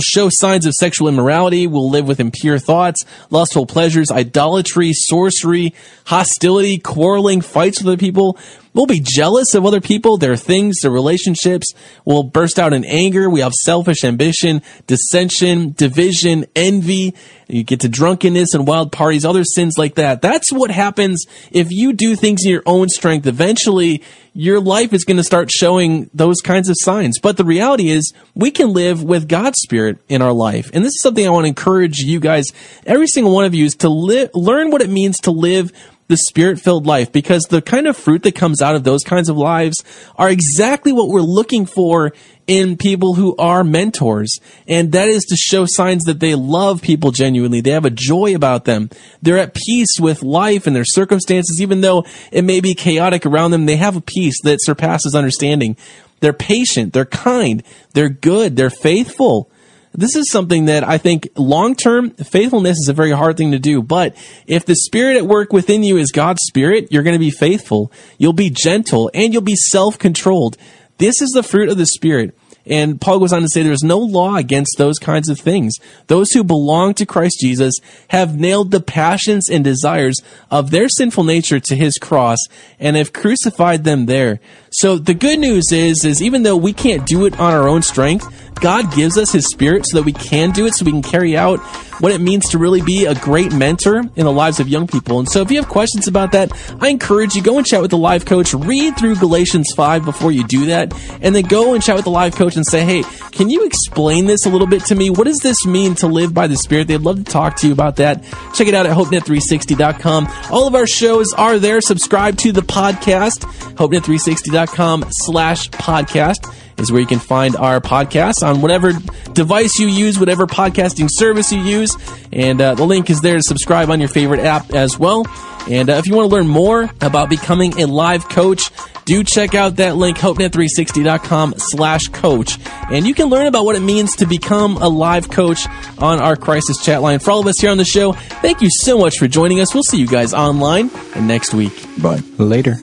show signs of sexual immorality, we'll live with impure thoughts, lustful pleasures, idolatry, sorcery, hostility, quarreling, fights with other people. We'll be jealous of other people, their things, their relationships. We'll burst out in anger. We have selfish ambition, dissension, division, envy. You get to drunkenness and wild parties, other sins like that. That's what happens if you do things in your own strength. Eventually, your life is going to start showing those kinds of signs. But the reality is we can live with God's spirit in our life. And this is something I want to encourage you guys, every single one of you, is to learn what it means to live the spirit-filled life, because the kind of fruit that comes out of those kinds of lives are exactly what we're looking for in people who are mentors. And that is to show signs that they love people genuinely. They have a joy about them. They're at peace with life and their circumstances, even though it may be chaotic around them. They have a peace that surpasses understanding. They're patient. They're kind. They're good. They're faithful. This is something that I think long-term faithfulness is a very hard thing to do. But if the spirit at work within you is God's spirit, you're going to be faithful, you'll be gentle, and you'll be self-controlled. This is the fruit of the spirit. And Paul goes on to say there's no law against those kinds of things. Those who belong to Christ Jesus have nailed the passions and desires of their sinful nature to his cross and have crucified them there. So the good news is even though we can't do it on our own strength, God gives us his Spirit so that we can do it, so we can carry out what it means to really be a great mentor in the lives of young people. And so if you have questions about that, I encourage you, go and chat with the life coach, read through Galatians 5 before you do that, and then go and chat with the life coach and say, hey, can you explain this a little bit to me? What does this mean to live by the Spirit? They'd love to talk to you about that. Check it out at HopeNet360.com. All of our shows are there. Subscribe to the podcast, HopeNet360.com/podcast. is where you can find our podcast on whatever device you use, whatever podcasting service you use. And the link is there to subscribe on your favorite app as well. And if you want to learn more about becoming a live coach, do check out that link, HopeNet360.com/coach. And you can learn about what it means to become a live coach on our crisis chat line. For all of us here on the show, thank you so much for joining us. We'll see you guys online and next week. Bye. Later.